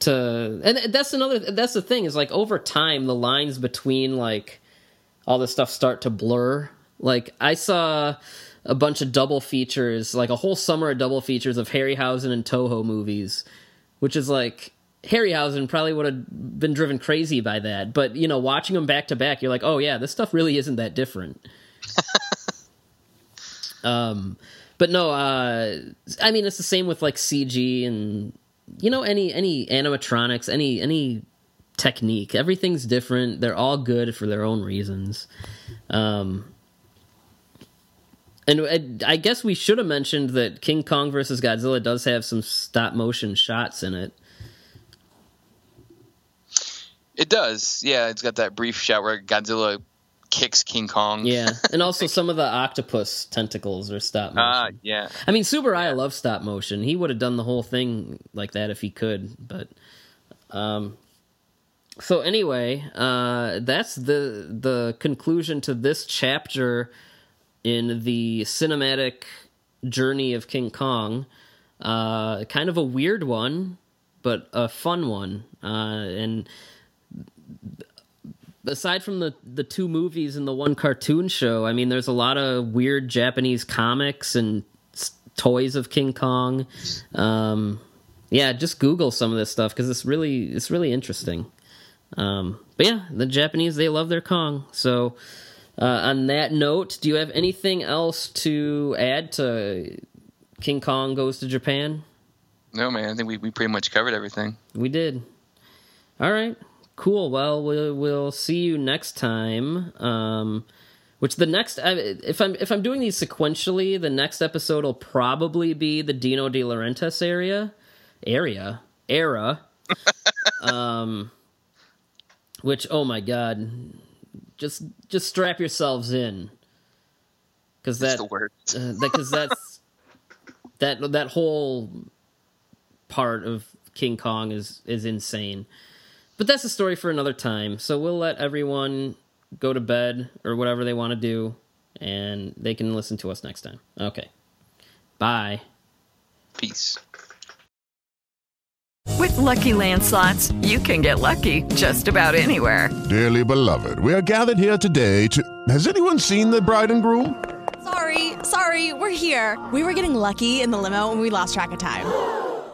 to, and that's the thing, is like over time the lines between like all this stuff start to blur. Like I saw a bunch of double features, like a whole summer of double features of Harryhausen and Toho movies, which is like, Harryhausen probably would have been driven crazy by that. But, you know, watching them back to back, you're like, oh yeah, this stuff really isn't that different. But no, I mean, it's the same with like CG and, you know, any animatronics, any technique. Everything's different. They're all good for their own reasons. And I guess we should have mentioned that King Kong vs. Godzilla does have some stop-motion shots in it. It does, yeah. It's got that brief shot where Godzilla kicks King Kong. Yeah, and also some of the octopus tentacles are stop-motion. Yeah. I mean, Tsuburaya loves stop-motion. He would have done the whole thing like that if he could, but... So anyway, that's the conclusion to this chapter in the cinematic journey of King Kong. Kind of a weird one, but a fun one. And aside from the two movies and the one cartoon show, I mean, there's a lot of weird Japanese comics and toys of King Kong. Yeah, just Google some of this stuff because it's really interesting. But yeah, the Japanese, they love their Kong, so... on that note, do you have anything else to add to King Kong Goes to Japan? No, man. I think we pretty much covered everything. We did. All right. Cool. Well, we'll see you next time. Which the next, if I'm doing these sequentially, the next episode will probably be the Dino De Laurentiis era. Which, oh my God. Just strap yourselves in, because that's the word. Because that's that whole part of King Kong is insane. But that's a story for another time. So we'll let everyone go to bed or whatever they want to do, and they can listen to us next time. Okay, bye. Peace. With Lucky Land Slots, you can get lucky just about anywhere. Dearly beloved, we are gathered here today to... Has anyone seen the bride and groom? Sorry, we're here. We were getting lucky in the limo and we lost track of time.